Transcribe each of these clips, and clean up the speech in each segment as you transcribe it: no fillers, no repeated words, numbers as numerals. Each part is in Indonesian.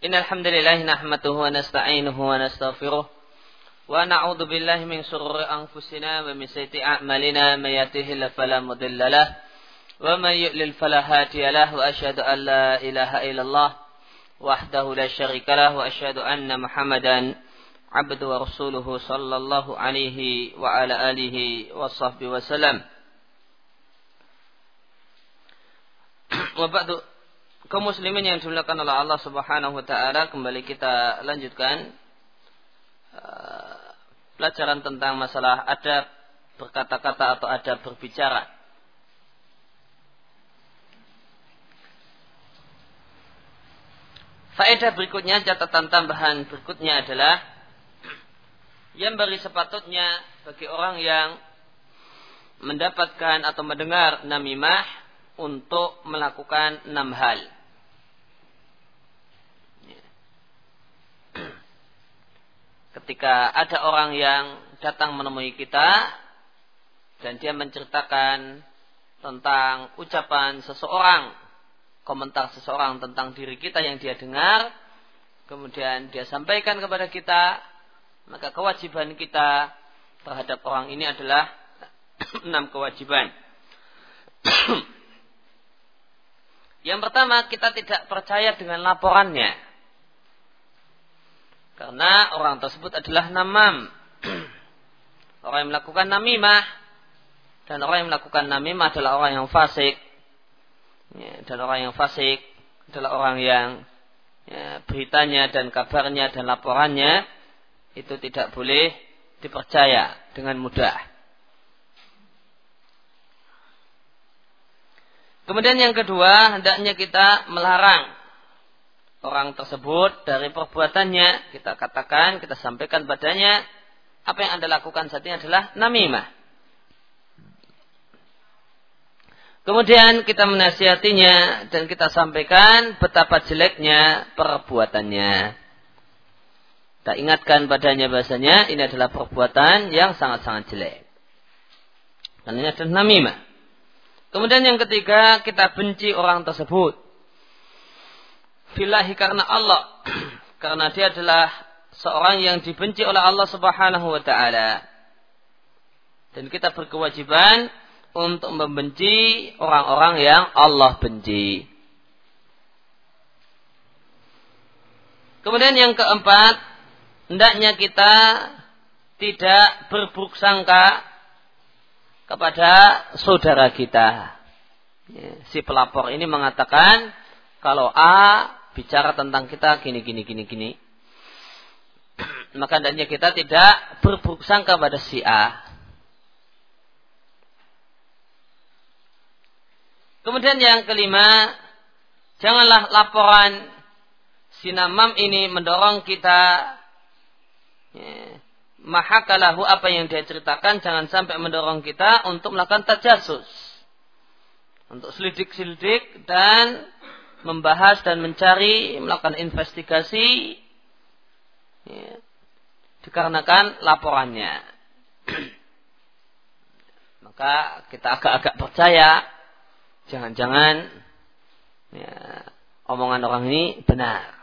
Innal hamdalillah nahmaduhu wa nasta'inuhu wa nastaghfiruh wa na'udzu billahi min shururi anfusina wa min sayyiati a'malina may yahdihillahu fala mudilla lahu wa may yudlil fala hadiya lahu wa asyhadu an la ilaha illallah wahdahu la syarika lahu wa asyhadu anna Muhammadan 'abduhu wa rasuluhu sallallahu alaihi wa ala alihi wa sahbihi wa sallam. Wa ba'du, kaum muslimin yang dimuliakan oleh Allah Subhanahu wa taala, kembali kita lanjutkan pelajaran tentang masalah adab berkata-kata atau adab berbicara. Faedah berikutnya, catatan tambahan berikutnya adalah yang beri sepatutnya bagi orang yang mendapatkan atau mendengar namimah untuk melakukan 6 hal. Ketika ada orang yang datang menemui kita dan dia menceritakan tentang ucapan seseorang, komentar seseorang tentang diri kita yang dia dengar, kemudian dia sampaikan kepada kita, maka kewajiban kita terhadap orang ini adalah 6 kewajiban. Yang pertama, kita tidak percaya dengan laporannya, karena orang tersebut adalah namam. Orang yang melakukan namimah, dan orang yang melakukan namimah adalah orang yang fasik. Dan orang yang fasik adalah orang yang beritanya dan kabarnya dan laporannya itu tidak boleh dipercaya dengan mudah. Kemudian yang kedua, hendaknya kita melarang orang tersebut dari perbuatannya. Kita katakan, kita sampaikan padanya, apa yang Anda lakukan saat ini adalah namimah. Kemudian kita menasihatinya dan kita sampaikan betapa jeleknya perbuatannya. Kita ingatkan padanya bahasanya ini adalah perbuatan yang sangat-sangat jelek, dan ini adalah namimah. Kemudian yang ketiga, kita benci orang tersebut billahi, karena Allah, karena dia adalah seorang yang dibenci oleh Allah Subhanahu wa taala. Dan kita berkewajiban untuk membenci orang-orang yang Allah benci. Kemudian yang keempat, hendaknya kita tidak berburuk sangka kepada saudara kita. Si pelapor ini mengatakan kalau A bicara tentang kita gini, maka hendaknya kita tidak berburuk sangka pada si A. Kemudian yang kelima, janganlah laporan si namam ini mendorong kita mahakalahu, apa yang dia ceritakan jangan sampai mendorong kita untuk melakukan tajasus, untuk selidik-selidik dan membahas dan mencari, melakukan investigasi dikarenakan laporannya. Maka kita agak-agak percaya, jangan-jangan omongan orang ini benar.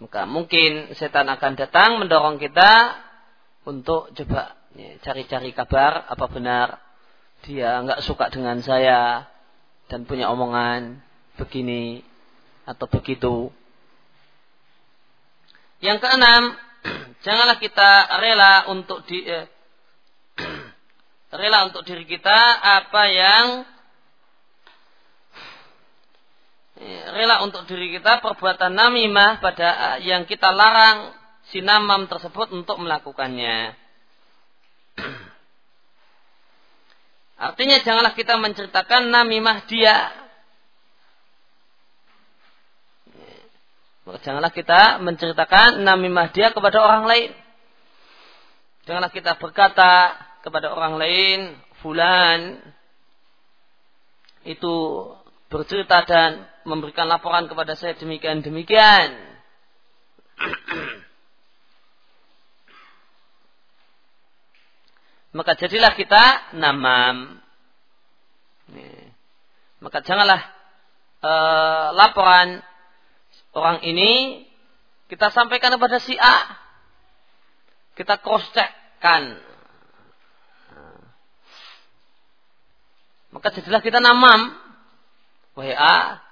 Maka mungkin setan akan datang mendorong kita untuk coba cari-cari kabar, apa benar dia nggak suka dengan saya dan punya omongan begini atau begitu. Yang keenam, janganlah kita rela untuk diri kita apa yang rela untuk diri kita perbuatan namimah pada yang kita larang si namam tersebut untuk melakukannya. Artinya janganlah kita menceritakan namimah dia. Janganlah kita menceritakan namimah dia kepada orang lain. Janganlah kita berkata kepada orang lain, fulan itu bercerita dan memberikan laporan kepada saya demikian. Maka jadilah kita namam. Maka janganlah laporan orang ini kita sampaikan kepada si A, kita cross-check-kan, maka jadilah kita namam, wahai A,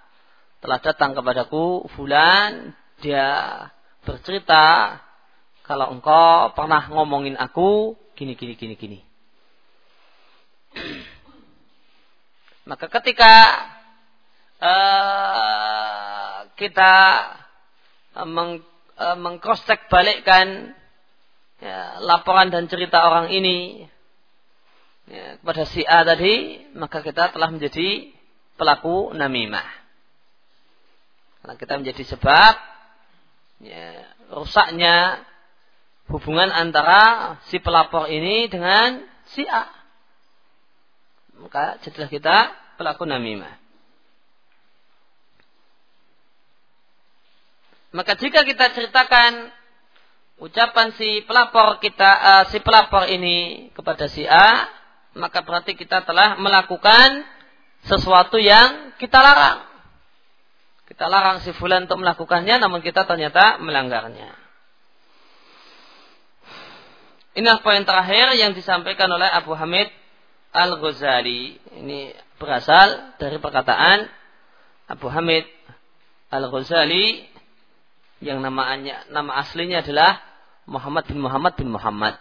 telah datang kepadaku fulan, dia bercerita kalau engkau pernah ngomongin aku gini. Maka ketika kita mengcrosscheck balikkan ya, laporan dan cerita orang ini ya, kepada si A tadi, maka kita telah menjadi pelaku namimah. Karena kita menjadi sebab ya, rusaknya hubungan antara si pelapor ini dengan si A. Maka jadilah kita pelaku namimah. Maka jika kita ceritakan ucapan si pelapor kita, si pelapor ini kepada si A, maka berarti kita telah melakukan sesuatu yang kita larang. Kita larang si fulan untuk melakukannya, namun kita ternyata melanggarnya. Inilah poin terakhir yang disampaikan oleh Abu Hamid Al-Ghazali. Ini berasal dari perkataan Abu Hamid Al-Ghazali yang nama aslinya adalah Muhammad bin Muhammad bin Muhammad.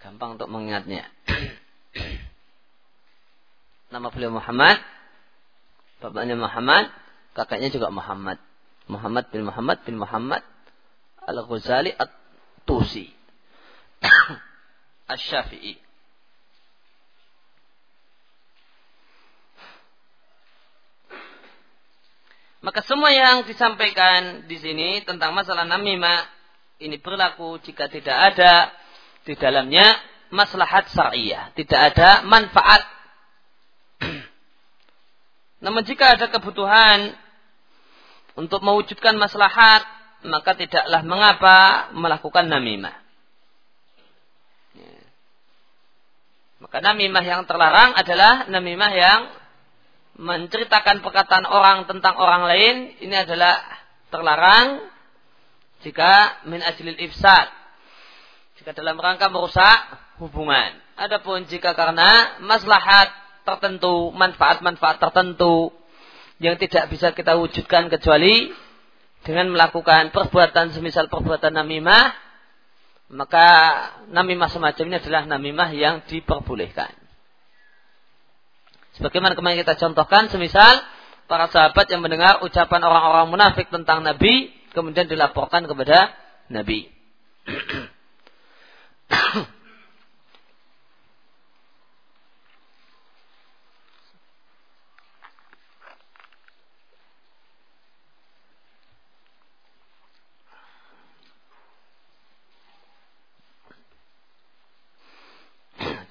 Gampang untuk mengingatnya. Nama beliau Muhammad, bapaknya Muhammad, kakaknya juga Muhammad. Muhammad bin Muhammad bin Muhammad Al-Ghazali At-Tusi Asy-Syafi'i. Maka semua yang disampaikan di sini tentang masalah namimah ini berlaku jika tidak ada di dalamnya maslahat syar'iyah, tidak ada manfaat. Namun jika ada kebutuhan untuk mewujudkan maslahat, maka tidaklah mengapa melakukan namimah. Maka namimah yang terlarang adalah namimah yang menceritakan perkataan orang tentang orang lain. Ini adalah terlarang jika min ajlil ifsad, jika dalam rangka merusak hubungan. Adapun jika karena maslahat tertentu, manfaat-manfaat tertentu yang tidak bisa kita wujudkan kecuali dengan melakukan perbuatan semisal perbuatan namimah, maka namimah semacam ini adalah namimah yang diperbolehkan. Sebagaimana kemarin kita contohkan, semisal para sahabat yang mendengar ucapan orang-orang munafik tentang Nabi, kemudian dilaporkan kepada Nabi.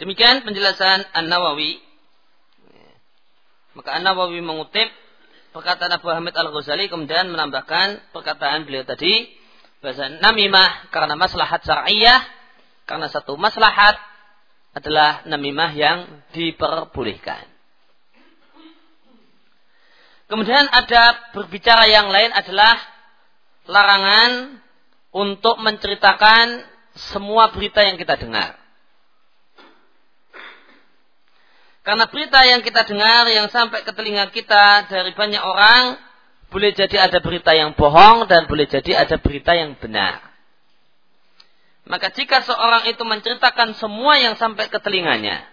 Demikian penjelasan An-Nawawi. Maka An-Nawawi mengutip perkataan Abu Hamid Al-Ghazali, kemudian menambahkan perkataan beliau tadi, bahasa namimah karena maslahat syar'iyah, karena satu maslahat adalah namimah yang diperbolehkan. Kemudian ada berbicara yang lain adalah larangan untuk menceritakan semua berita yang kita dengar. Karena berita yang kita dengar, yang sampai ke telinga kita dari banyak orang, boleh jadi ada berita yang bohong dan boleh jadi ada berita yang benar. Maka jika seorang itu menceritakan semua yang sampai ke telinganya,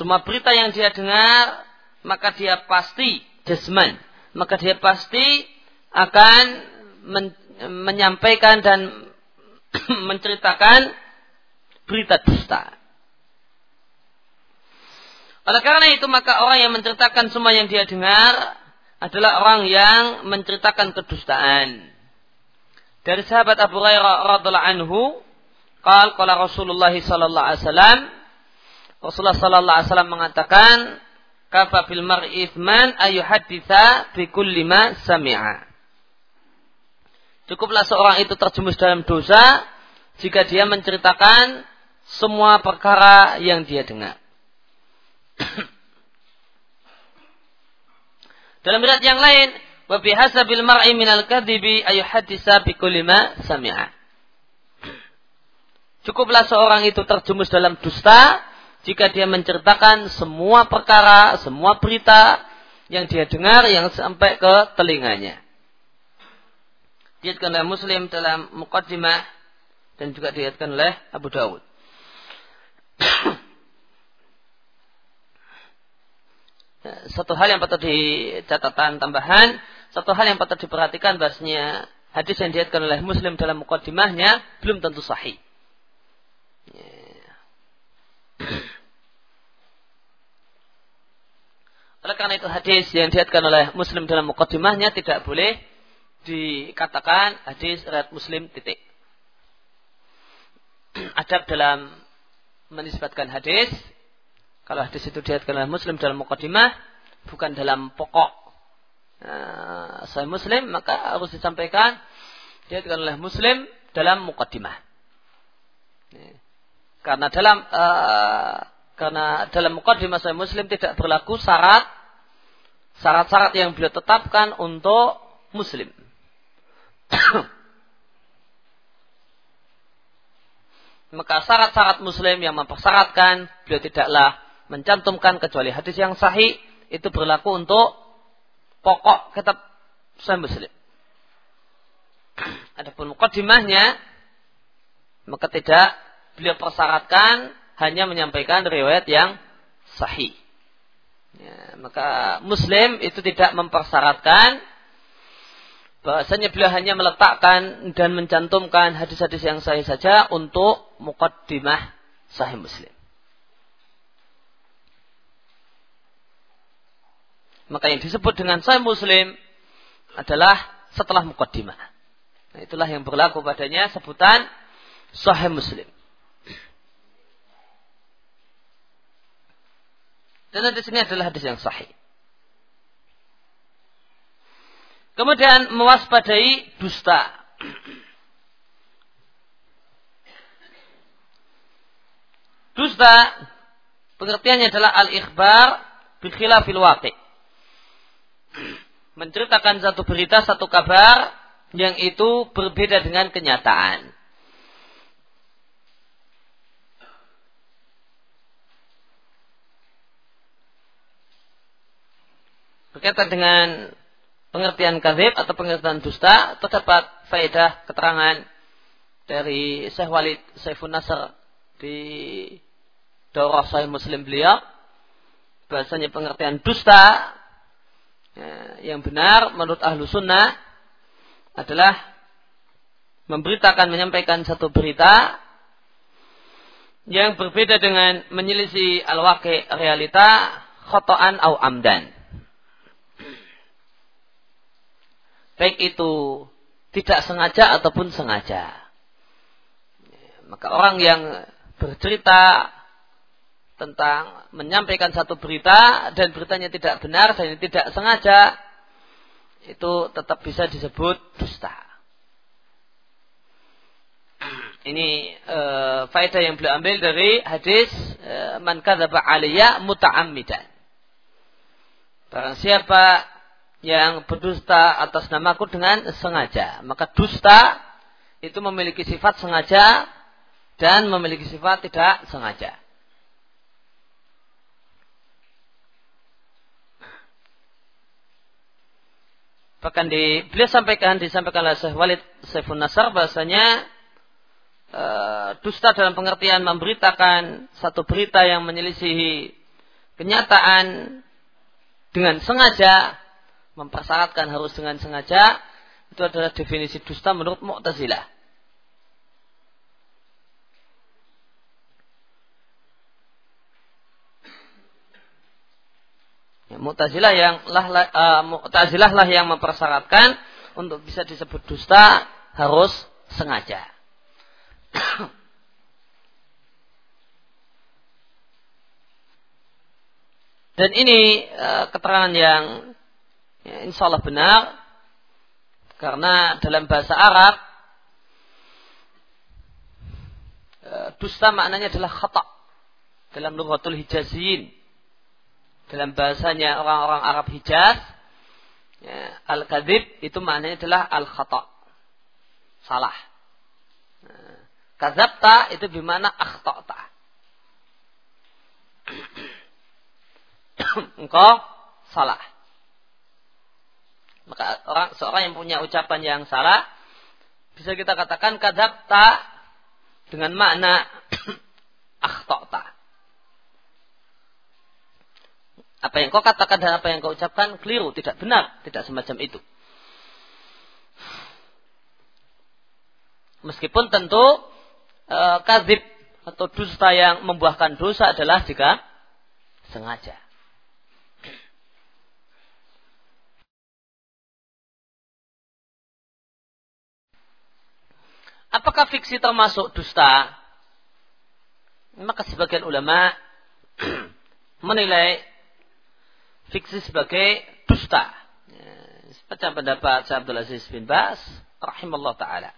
semua berita yang dia dengar, maka dia pasti jasman, maka dia pasti akan menyampaikan dan menceritakan berita dusta. Oleh karena itu, maka orang yang menceritakan semua yang dia dengar adalah orang yang menceritakan kedustaan. Dari sahabat Abu Hurairah radhiallahu anhu, qala Rasulullah sallallahu alaihi wasallam, Rasulullah sallallahu alaihi wasallam mengatakan, kafa bil mar'i ithman ayuhadditsa bi kulli ma sami'a. Cukuplah seorang itu terjumus dalam dosa jika dia menceritakan semua perkara yang dia dengar. Dalam riwayat yang lain, Wa bihasabil mar'i minal kadhibi ayuhaddisa bikulli ma sami'a. Cukuplah seorang itu terjumus dalam dusta jika dia menceritakan semua perkara, semua berita yang dia dengar yang sampai ke telinganya. Diriwayatkan oleh Muslim dalam Muqaddimah dan juga diriwayatkan oleh Abu Dawud. Satu hal yang patut dicatatan tambahan, satu hal yang patut diperhatikan bahasanya hadis yang diriwayatkan oleh Muslim dalam Muqaddimahnya belum tentu sahih. Oleh karena itu hadis yang diriwayatkan oleh Muslim dalam Muqaddimahnya tidak boleh dikatakan hadis riwayat Muslim . Adab dalam menisbatkan hadis, kalau hadis itu diriwayatkan oleh Muslim dalam Muqaddimah bukan dalam pokok Sahih Muslim, maka harus disampaikan diriwayatkan oleh Muslim dalam Muqaddimah. Karena dalam Muqaddimah Sahih Muslim tidak berlaku syarat-syarat yang beliau tetapkan untuk Muslim. Maka syarat-syarat Muslim yang mempersyaratkan beliau tidaklah mencantumkan kecuali hadis yang sahih, itu berlaku untuk pokok kitab Sahih Muslim. Adapun Muqaddimahnya maka tidak beliau persyaratkan, hanya menyampaikan riwayat yang sahih. Ya, maka Muslim itu tidak mempersyaratkan, bahasanya beliau hanya meletakkan dan mencantumkan hadis-hadis yang sahih saja untuk Muqaddimah Sahih Muslim. Maka yang disebut dengan Sahih Muslim adalah setelah Muqaddimah. Nah, itulah yang berlaku padanya sebutan Sahih Muslim. Dan hadis ini adalah hadis yang sahih. Kemudian mewaspadai dusta. Dusta pengertiannya adalah al-ikhbar bi khilafil waqi'. Menceritakan satu berita, satu kabar yang itu berbeda dengan kenyataan. Berkaitan dengan pengertian kadzib atau pengertian dusta, terdapat faedah keterangan dari Syaikh Walid Saifun Nasr di Daurah Sahih Muslim beliau, bahasanya pengertian dusta yang benar menurut Ahlu Sunnah adalah memberitakan, menyampaikan satu berita yang berbeda dengan menyelisih al-waqi' realita khotoan au amdan. Baik itu tidak sengaja ataupun sengaja. Maka orang yang bercerita tentang menyampaikan satu berita dan beritanya tidak benar dan tidak sengaja, itu tetap bisa disebut dusta. Ini faedah yang beliau ambil dari hadis man kadzaba alayya muta'ammidan. Barang siapa yang berdusta atas namaku dengan sengaja, maka dusta itu memiliki sifat sengaja dan memiliki sifat tidak sengaja. Bahkan disampaikan oleh Syekh Walid Saifun Nasr bahasanya dusta dalam pengertian memberitakan satu berita yang menyelisihi kenyataan dengan sengaja, mempersyaratkan harus dengan sengaja, itu adalah definisi dusta menurut Mu'tazilah. Ya, Mu'tazilah yang mempersyaratkan untuk bisa disebut dusta harus sengaja. Dan ini keterangan yang insya Allah benar, karena dalam bahasa Arab dusta maknanya adalah khata dalam lughatul Hijaziyin. Dalam bahasanya orang-orang Arab Hijaz, Al-kadhib itu maknanya adalah al-khata'. Salah. Kadzabta itu bermakna akhta'ta. Engkau salah. Maka seorang yang punya ucapan yang salah bisa kita katakan kadzabta dengan makna akhta'ta. Apa yang kau katakan dan apa yang kau ucapkan keliru, tidak benar, tidak semacam itu. Meskipun tentu kadzib atau dusta yang membuahkan dosa adalah jika sengaja. Apakah fiksi termasuk dusta? Maka sebagian ulama menilai fiksi sebagai dusta. Seperti pendapat Syekh Abdul Aziz bin Baz rahimallahu taala.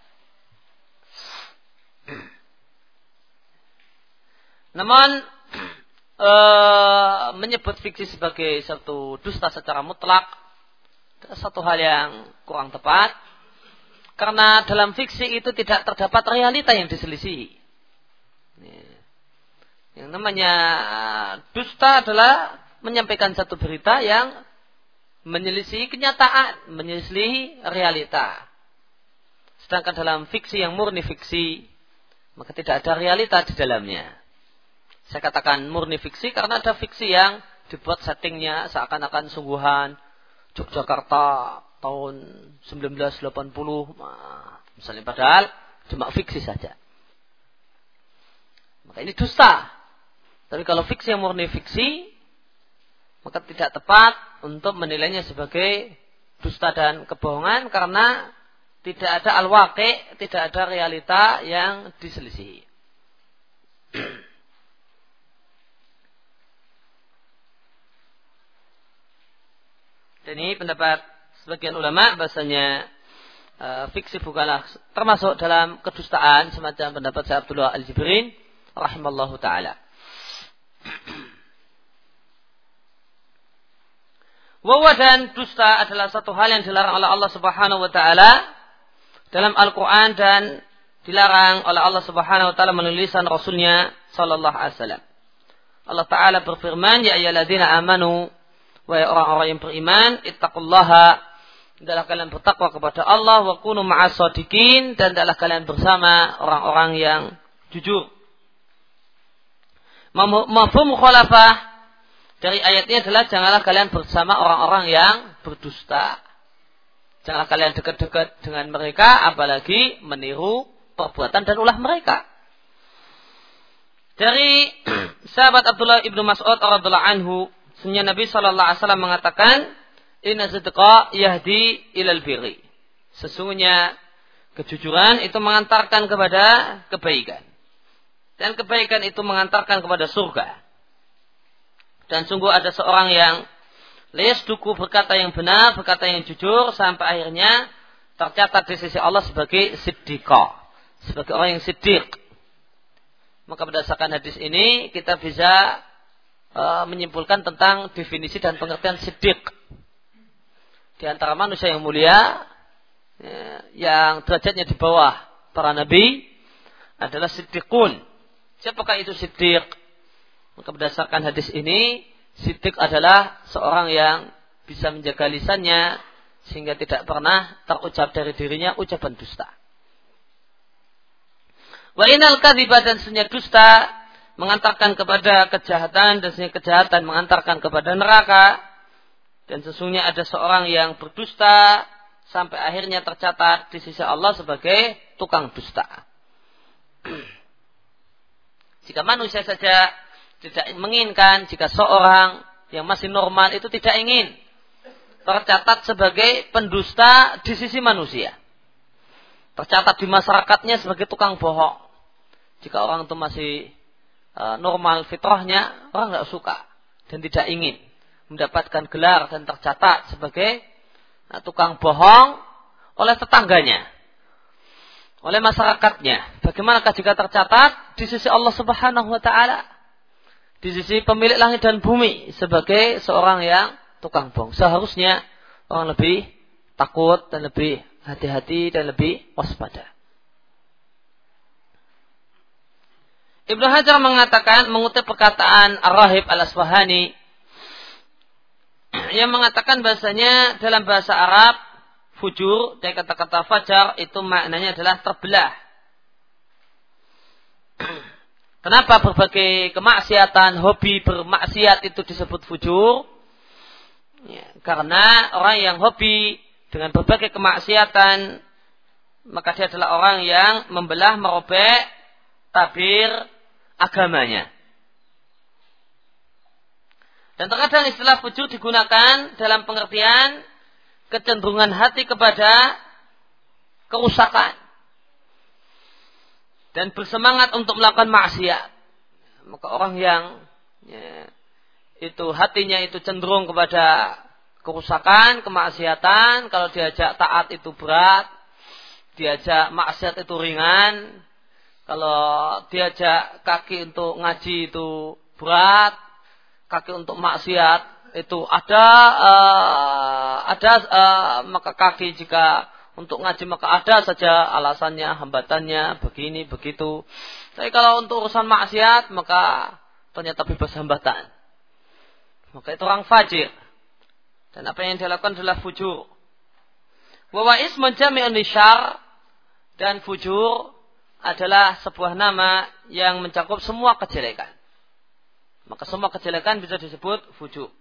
Namun menyebut fiksi sebagai satu dusta secara mutlak satu hal yang kurang tepat, karena dalam fiksi itu tidak terdapat realita yang diselisihi. Yang namanya dusta adalah menyampaikan satu berita yang menyelisihi kenyataan, menyelisihi realita. Sedangkan dalam fiksi yang murni fiksi, maka tidak ada realita di dalamnya. Saya katakan murni fiksi karena ada fiksi yang dibuat settingnya seakan-akan sungguhan Yogyakarta tahun 1980, misalnya, padahal cuma fiksi saja. Maka ini dusta. Tapi kalau fiksi yang murni fiksi, maka tidak tepat untuk menilainya sebagai dusta dan kebohongan, karena tidak ada al-waqi', tidak ada realita yang diselisihi. Dan ini pendapat sebagian ulama bahasanya fiksi bukanlah termasuk dalam kedustaan, semacam pendapat Syekh Abdullah Al-Jibrin rahimallahu taala. Wawa dan dusta adalah satu hal yang dilarang oleh Allah Subhanahu wa taala dalam Al-Qur'an dan dilarang oleh Allah Subhanahu wa taala melalui lisan Rasulnya sallallahu alaihi wasallam. Allah taala berfirman, "Ya ayyuhalladzina amanu, wahai orang-orang yang beriman, ittaqullaha, hendaklah kalian bertakwa kepada Allah, wa kunu ma'as shadiqin, dan hendaklah kalian bersama orang-orang yang jujur." Mafhum khalafah dari ayatnya adalah janganlah kalian bersama orang-orang yang berdusta. Janganlah kalian dekat-dekat dengan mereka, apalagi meniru perbuatan dan ulah mereka. Dari sahabat Abdullah ibnu Mas'ud radhiyallahu anhu, sunnah Nabi sallallahu alaihi wasallam mengatakan, "Inna sidqa yahdi ilal birri." Sesungguhnya kejujuran itu mengantarkan kepada kebaikan. Dan kebaikan itu mengantarkan kepada surga. Dan sungguh ada seorang yang yasduku, berkata yang benar, berkata yang jujur, sampai akhirnya tercatat di sisi Allah sebagai siddiqah, sebagai orang yang siddiq. Maka berdasarkan hadis ini kita bisa menyimpulkan tentang definisi dan pengertian siddiq. Di antara manusia yang mulia yang derajatnya di bawah para nabi adalah siddiqun. Siapakah itu siddiq? Maka berdasarkan hadis ini, siddiq adalah seorang yang bisa menjaga lisannya sehingga tidak pernah terucap dari dirinya ucapan dusta. Wa innal kadhiba, dan sunnya dusta mengantarkan kepada kejahatan, dan sunnya kejahatan mengantarkan kepada neraka. Dan sesungguhnya ada seorang yang berdusta sampai akhirnya tercatat di sisi Allah sebagai tukang dusta. Jika manusia saja tidak menginginkan, jika seorang yang masih normal itu tidak ingin tercatat sebagai pendusta di sisi manusia, tercatat di masyarakatnya sebagai tukang bohong, jika orang itu masih normal fitrahnya, orang nggak suka dan tidak ingin mendapatkan gelar dan tercatat sebagai tukang bohong oleh tetangganya, oleh masyarakatnya. Bagaimanakah jika tercatat di sisi Allah Subhanahu wa taala, di sisi pemilik langit dan bumi, sebagai seorang yang tukang bohong? Seharusnya orang lebih takut dan lebih hati-hati dan lebih waspada. Ibnu Hajar mengatakan, mengutip perkataan Ar-Rahib Al-Isfahani yang mengatakan bahasanya dalam bahasa Arab fujur dari kata-kata fajar itu maknanya adalah terbelah. Kenapa berbagai kemaksiatan, hobi bermaksiat itu disebut fujur? Ya, karena orang yang hobi dengan berbagai kemaksiatan maka dia adalah orang yang membelah, merobek tabir agamanya. Dan terkadang istilah fujur digunakan dalam pengertian kecenderungan hati kepada kerusakan dan bersemangat untuk melakukan maksiat. Maka orang yang ya, itu hatinya itu cenderung kepada kerusakan, kemaksiatan, kalau diajak taat itu berat, diajak maksiat itu ringan, kalau diajak kaki untuk ngaji itu berat, kaki untuk maksiat itu maka kaki jika untuk ngaji maka ada saja alasannya, hambatannya, begini, begitu. Tapi kalau untuk urusan maksiat maka ternyata bebas hambatan. Maka itu orang fajir. Dan apa yang dilakukan adalah fujur. Wa ismun jami'un lisyarr, dan fujur adalah sebuah nama yang mencakup semua kejelekan. Maka semua kejelekan bisa disebut fujur.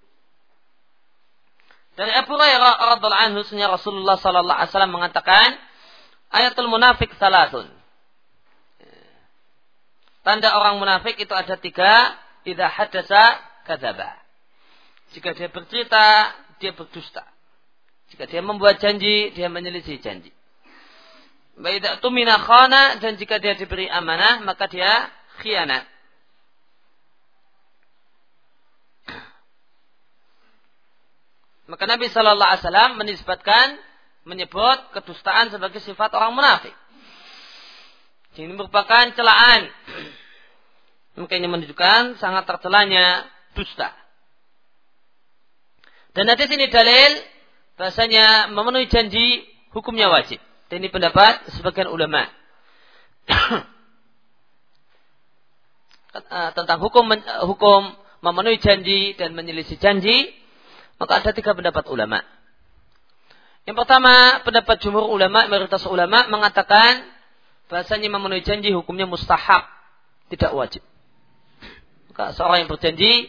Dari Abu Hurairah radhiallahu anhu, sunnah Rasulullah sallallahu alaihi wasallam mengatakan, ayatul munafik salatun. Tanda orang munafik itu ada tiga. Idza hadatsa kadzaba. Jika dia bercerita, dia berdusta. Jika dia membuat janji, dia menyelisih janji. Wa idza tumina khana, dan jika dia diberi amanah, maka dia khianat. Maka Nabi sallallahu alaihi wasallam menyebut kedustaan sebagai sifat orang munafik. Ini merupakan celaan. Makanya menunjukkan sangat tercelanya dusta. Dan nanti sini dalil bahasanya memenuhi janji hukumnya wajib. Dan ini pendapat sebagian ulama tentang hukum memenuhi janji dan menyelisih janji. Maka ada tiga pendapat ulama. Yang pertama, pendapat jumhur ulama, mayoritas ulama mengatakan bahasanya memenuhi janji hukumnya mustahab, tidak wajib. Maka seorang yang berjanji,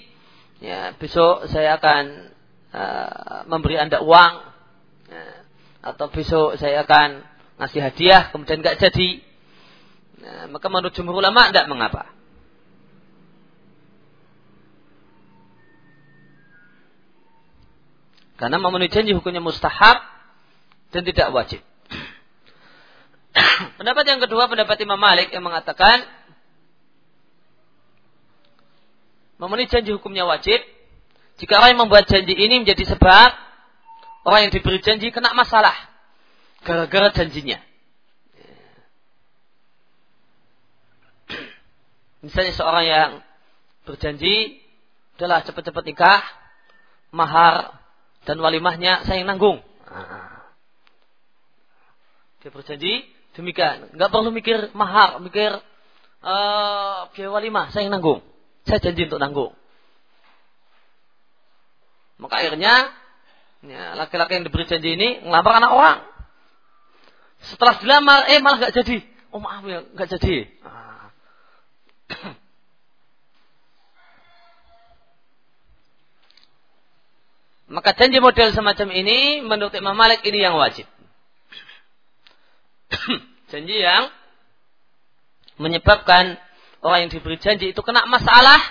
ya besok saya akan memberi Anda uang, atau besok saya akan ngasih hadiah, kemudian enggak jadi, maka menurut jumhur ulama enggak mengapa. Karena memenuhi janji hukumnya mustahab dan tidak wajib. Pendapat yang kedua, pendapat Imam Malik yang mengatakan memenuhi janji hukumnya wajib jika orang yang membuat janji ini menjadi sebab orang yang diberi janji kena masalah gara-gara janjinya. Misalnya seorang yang berjanji adalah cepat-cepat nikah, mahar dan walimahnya saya yang nanggung. Dia berjanji demikian, nggak perlu mikir mahar, mikir biaya walimah, saya yang nanggung, saya janji untuk nanggung. Maka akhirnya ya, laki-laki yang diberi janji ini ngelamar anak orang. Setelah dilamar, malah nggak jadi. Oh maaf ya, nggak jadi. Maka janji model semacam ini menurut Imam Malik ini yang wajib. Janji yang menyebabkan orang yang diberi janji itu kena masalah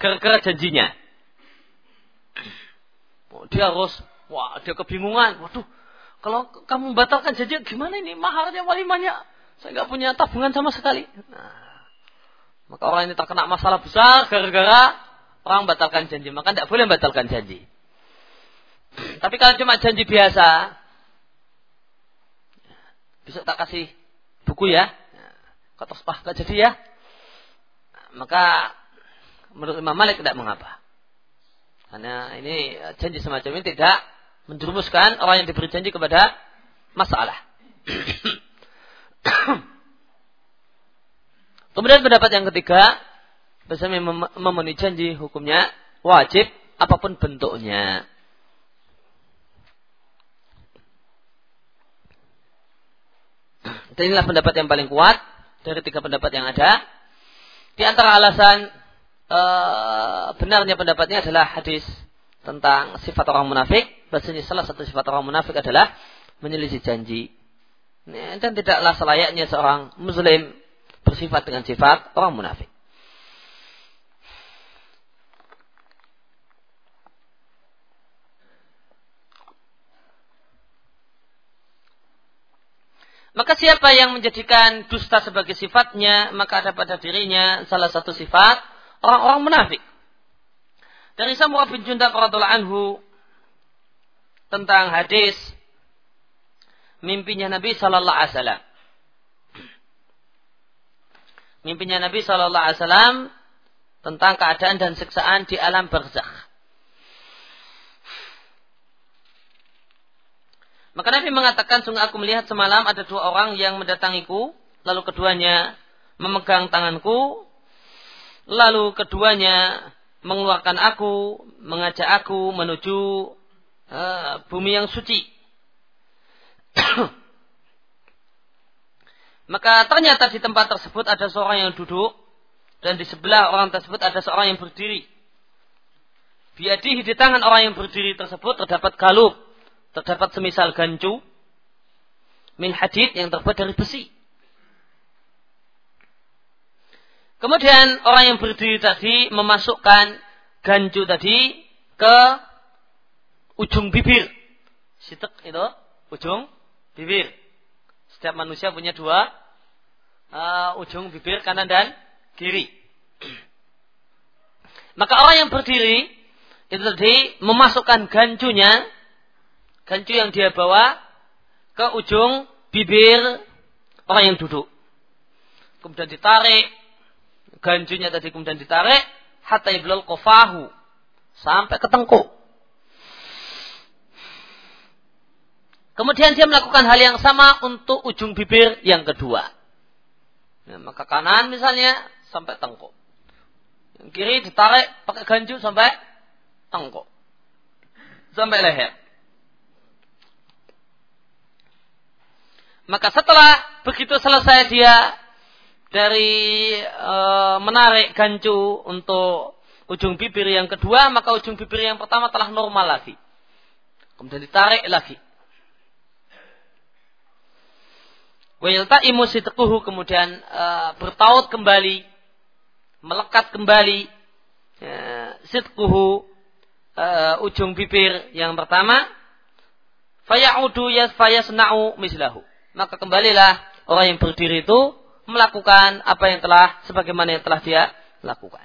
gara-gara janjinya. Dia harus, dia kebingungan. Waduh, kalau kamu batalkan janji, gimana ini maharnya, walimahnya? Saya nggak punya tabungan sama sekali. Nah, maka orang ini terkena masalah besar gara-gara orang batalkan janji. Maka tidak boleh batalkan janji. Tapi kalau cuma janji biasa, besok tak kasih buku ya, kata sepah nggak jadi ya, maka menurut Imam Malik tidak mengapa. Karena ini janji semacam ini tidak menjerumuskan orang yang diberi janji kepada masalah. Kemudian pendapat yang ketiga, biasanya memenuhi janji hukumnya wajib apapun bentuknya. Dan inilah pendapat yang paling kuat dari tiga pendapat yang ada. Di antara alasan benarnya pendapatnya adalah hadis tentang sifat orang munafik. Bahasanya salah satu sifat orang munafik adalah menyelisih janji. Dan tidaklah selayaknya seorang muslim bersifat dengan sifat orang munafik. Maka siapa yang menjadikan dusta sebagai sifatnya, maka ada pada dirinya salah satu sifat orang-orang munafik. Dari Samurah bin Jundab radhiyallahu anhu tentang hadis mimpinya Nabi sallallahu alaihi wasallam. Mimpinya Nabi sallallahu alaihi wasallam tentang keadaan dan siksaan di alam barzakh. Maka Nabi mengatakan, sungguh aku melihat semalam ada dua orang yang mendatangiku, lalu keduanya memegang tanganku, lalu keduanya mengeluarkan aku, mengajak aku menuju bumi yang suci. Maka ternyata di tempat tersebut ada seorang yang duduk, dan di sebelah orang tersebut ada seorang yang berdiri. Biadihi, di tangan orang yang berdiri tersebut terdapat galub, terdapat semisal gancu min hadid yang terbuat dari besi. Kemudian orang yang berdiri tadi memasukkan gancu tadi ke ujung bibir. Sitek itu ujung bibir. Setiap manusia punya dua ujung bibir, kanan dan kiri. Maka orang yang berdiri itu tadi memasukkan gancunya, gancu yang dia bawa, ke ujung bibir orang yang duduk. Kemudian ditarik. Gancunya tadi kemudian ditarik. Hatta iblal kofahu. Sampai ke tengkuk. Kemudian dia melakukan hal yang sama untuk ujung bibir yang kedua. Nah, maka kanan misalnya sampai tengkuk. Yang kiri ditarik pakai gancu sampai tengkuk. Sampai leher. Maka setelah begitu selesai dia dari menarik gancu untuk ujung bibir yang kedua, maka ujung bibir yang pertama telah normal lagi. Kemudian ditarik lagi. Wa yalta'imu sidquhu, kemudian bertaut kembali, melekat kembali sidquhu ujung bibir yang pertama. Faya'udu yasna'u mislahu. Maka kembalilah orang yang berdiri itu melakukan apa yang telah, sebagaimana yang telah dia lakukan.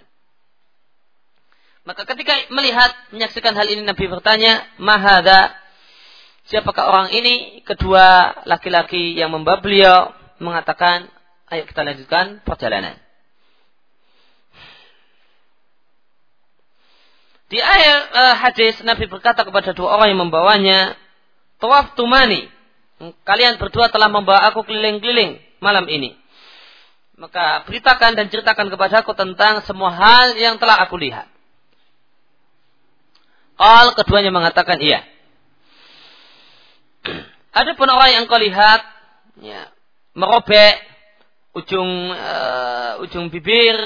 Maka ketika melihat, menyaksikan hal ini, Nabi bertanya, mahada, siapakah orang ini? Kedua laki-laki yang membawa beliau mengatakan, ayo kita lanjutkan perjalanan. Di akhir hadis, Nabi berkata kepada dua orang yang membawanya, tawaf tumani, kalian berdua telah membawa aku keliling-keliling malam ini. Maka beritakan dan ceritakan kepada aku tentang semua hal yang telah aku lihat. Al keduanya mengatakan iya. Ada pun orang yang kau lihat ya, merobek ujung bibir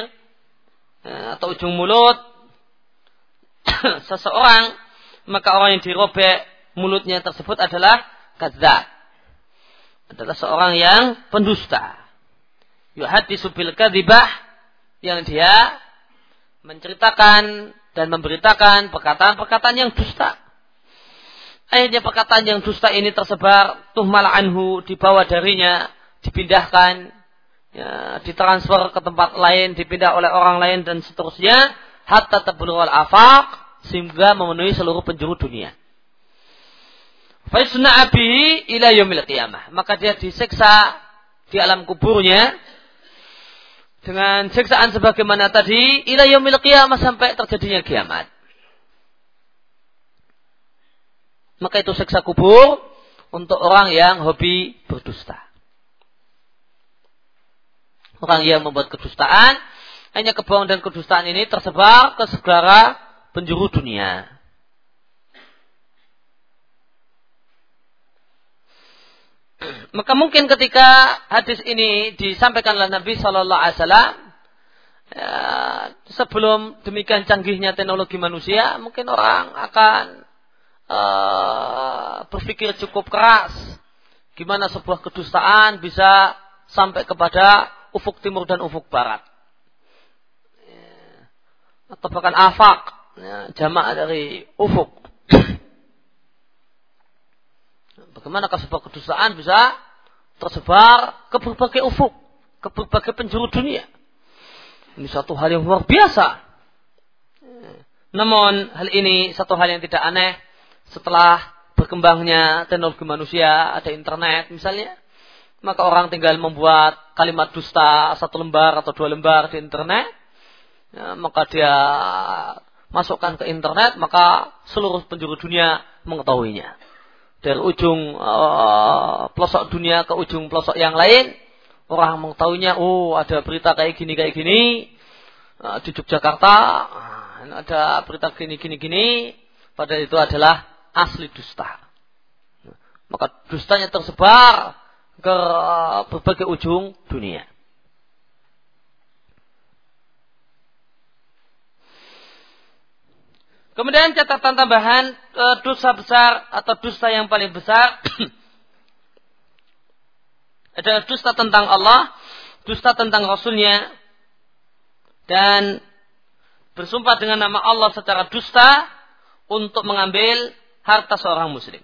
atau ujung mulut seseorang, maka orang yang dirobek mulutnya tersebut adalah kadzdzab, adalah seorang yang pendusta. Yuhaddisu bil kadzibah, yang dia menceritakan dan memberitakan perkataan-perkataan yang dusta. Akhirnya perkataan yang dusta ini tersebar, tuhmal anhu, dibawa darinya, dipindahkan, ya, ditransfer ke tempat lain, dipindah oleh orang lain dan seterusnya, hatta tablugh al-afaq, sehingga memenuhi seluruh penjuru dunia. Faisna abi ila yaumil qiyamah. Maka dia disiksa di alam kuburnya dengan siksaan sebagaimana tadi, ila yaumil qiyamah, sampai terjadinya kiamat. maka itu siksa kubur untuk orang yang hobi berdusta. Orang yang membuat kedustaan, hanya kebohongan dan kedustaan ini tersebar ke segala penjuru dunia. Maka mungkin ketika hadis ini disampaikan oleh Nabi Shallallahu Alaihi Wasallam, sebelum demikian canggihnya teknologi manusia, mungkin orang akan berpikir cukup keras, gimana sebuah kedustaan bisa sampai kepada ufuk timur dan ufuk barat, atau bahkan afak, jamak dari ufuk. Bagaimanakah sebuah kedustaan bisa tersebar ke berbagai ufuk, ke berbagai penjuru dunia? Ini satu hal yang luar biasa. Namun hal ini satu hal yang tidak aneh setelah berkembangnya teknologi manusia, ada internet misalnya. Maka orang tinggal membuat kalimat dusta satu lembar atau dua lembar di internet, ya, maka dia masukkan ke internet, maka seluruh penjuru dunia mengetahuinya. Dari ujung pelosok dunia ke ujung pelosok yang lain, orang mengetahuinya. Oh, ada berita kayak gini di Yogyakarta, ada berita gini. Padahal itu adalah asli dusta. Maka dustanya tersebar ke berbagai ujung dunia. Kemudian catatan tambahan, dosa besar atau dusta yang paling besar adalah dusta tentang Allah, dusta tentang Rasulnya, dan bersumpah dengan nama Allah secara dusta untuk mengambil harta seorang muslim.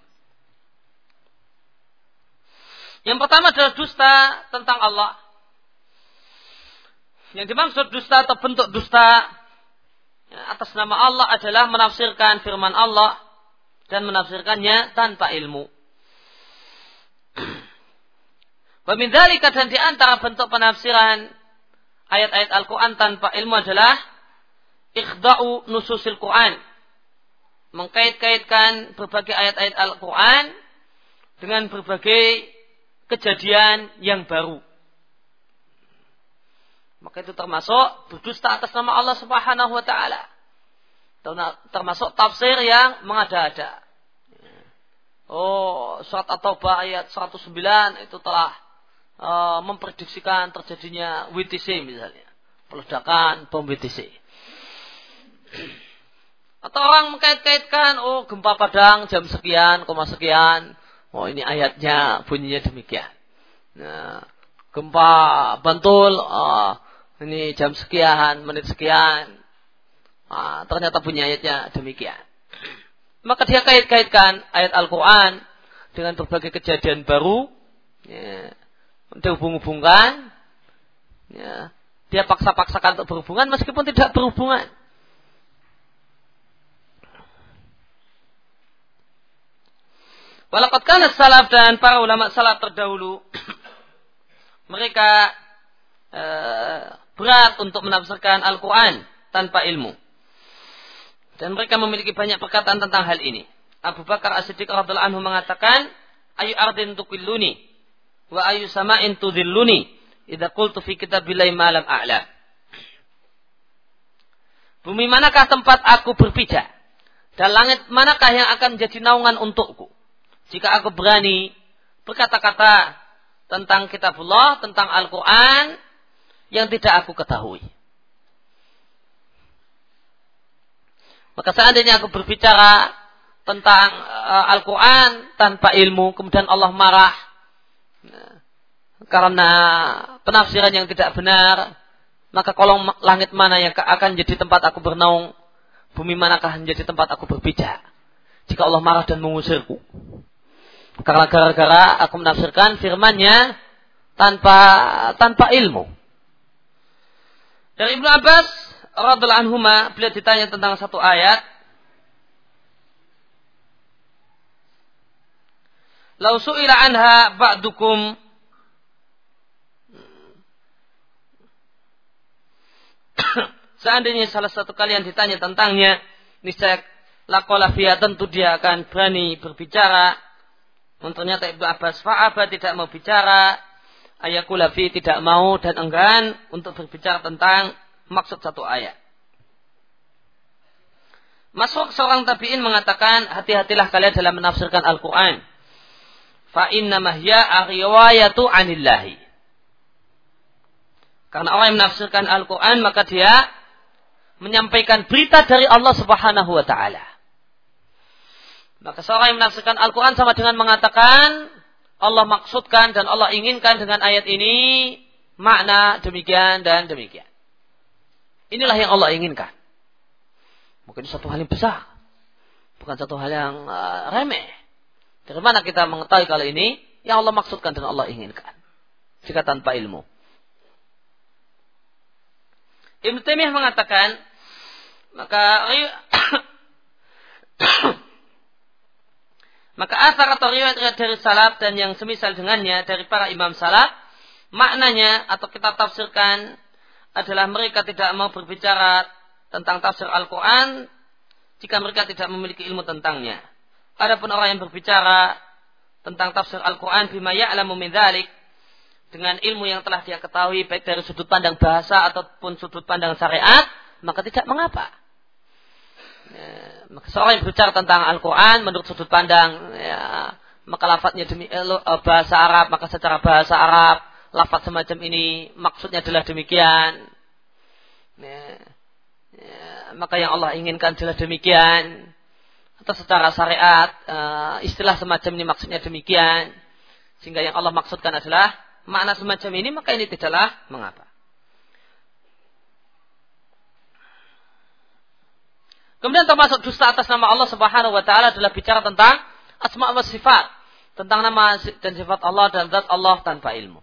Yang pertama adalah dusta tentang Allah. Yang dimaksud dusta atau bentuk dusta atas nama Allah adalah menafsirkan firman Allah dan menafsirkannya tanpa ilmu. Wa min dzalika, dan di antara bentuk penafsiran ayat-ayat Al-Qur'an tanpa ilmu adalah ikhda'u nususil Qur'an. Mengkait-kaitkan berbagai ayat-ayat Al-Qur'an dengan berbagai kejadian yang baru. Maka itu termasuk berdusta atas nama Allah Subhanahu wa taala. Termasuk tafsir yang mengada-ada. Oh, surat At-Taubah ayat 109 itu telah memprediksikan terjadinya WTC misalnya. Peledakan bom WTC. Atau orang mengkait-kaitkan, oh, gempa Padang jam sekian, koma sekian. Oh, ini ayatnya bunyinya demikian. Nah, gempa Bantul, ini jam sekian, menit sekian. Nah, ternyata bunyi ayatnya demikian. Maka dia kait-kaitkan ayat Al-Quran dengan berbagai kejadian baru. Ya, dia hubung-hubungkan. Ya, dia paksa-paksakan untuk berhubungan meskipun tidak berhubungan. Walaqad kana salaf, dan para ulama salaf terdahulu mereka berat untuk menafsirkan Al-Quran tanpa ilmu. Dan mereka memiliki banyak perkataan tentang hal ini. Abu Bakar Ash-Shiddiq radhiyallahu anhu mengatakan, ayu ardin tuqilluni wa ayu sama'in tudhilluni idza qultu fi kitabillahi ma lam a'lam. Bumi manakah tempat aku berpijak? Dan langit manakah yang akan menjadi naungan untukku? Jika aku berani berkata-kata tentang kitabullah, tentang Al-Quran yang tidak aku ketahui. Maka seandainya aku berbicara tentang Al-Quran tanpa ilmu, kemudian Allah marah karena penafsiran yang tidak benar, maka kolong langit mana yang akan jadi tempat aku bernaung? Bumi manakah menjadi tempat aku berbicara? Jika Allah marah dan mengusirku karena gara-gara aku menafsirkan firman-Nya tanpa ilmu. Dari Ibnu Abbas radhiyallahu anhuma, beliau ditanya tentang satu ayat, "Lau su'ila anha ba'dukum seandainya salah satu kalian ditanya tentangnya, niscaya laqala fiha, tentu dia akan berani berbicara. Ternyata Ibnu Abbas fa'aba, tidak mau bicara. Ayakula fi, tidak mau dan enggan untuk berbicara tentang maksud satu ayat. Mas'ud seorang tabi'in mengatakan, hati-hatilah kalian dalam menafsirkan Al-Quran. Fa innamah hiya ar-riwayatu 'anillahi. Karena orang yang menafsirkan Al-Quran maka dia menyampaikan berita dari Allah Subhanahu wa taala. Maka seorang yang menafsirkan Al-Quran sama dengan mengatakan Allah maksudkan dan Allah inginkan dengan ayat ini makna demikian dan demikian. Inilah yang Allah inginkan. Mungkin satu hal yang besar, bukan satu hal yang remeh. Dari mana kita mengetahui kalau ini yang Allah maksudkan dan Allah inginkan jika tanpa ilmu? Ibnu Taimiyah mengatakan, maka asar atau riwayat dari salaf dan yang semisal dengannya dari para imam salaf, maknanya atau kita tafsirkan adalah mereka tidak mau berbicara tentang tafsir Al-Quran jika mereka tidak memiliki ilmu tentangnya. Adapun orang yang berbicara tentang tafsir Al-Quran bima ya'lamu min dzalik, dengan ilmu yang telah dia ketahui baik dari sudut pandang bahasa ataupun sudut pandang syariat, maka tidak mengapa. Maka seorang yang berbicara tentang Al-Quran menurut sudut pandang, maka lafadznya demi bahasa Arab, maka secara bahasa Arab lafadz semacam ini maksudnya adalah demikian. Maka yang Allah inginkan adalah demikian. Atau secara syariat istilah semacam ini maksudnya demikian, sehingga yang Allah maksudkan adalah makna semacam ini, maka ini tidaklah mengapa. Kemudian termasuk dusta atas nama Allah Subhanahu wa taala adalah bicara tentang asma wa sifat, tentang nama dan sifat Allah dan zat Allah tanpa ilmu.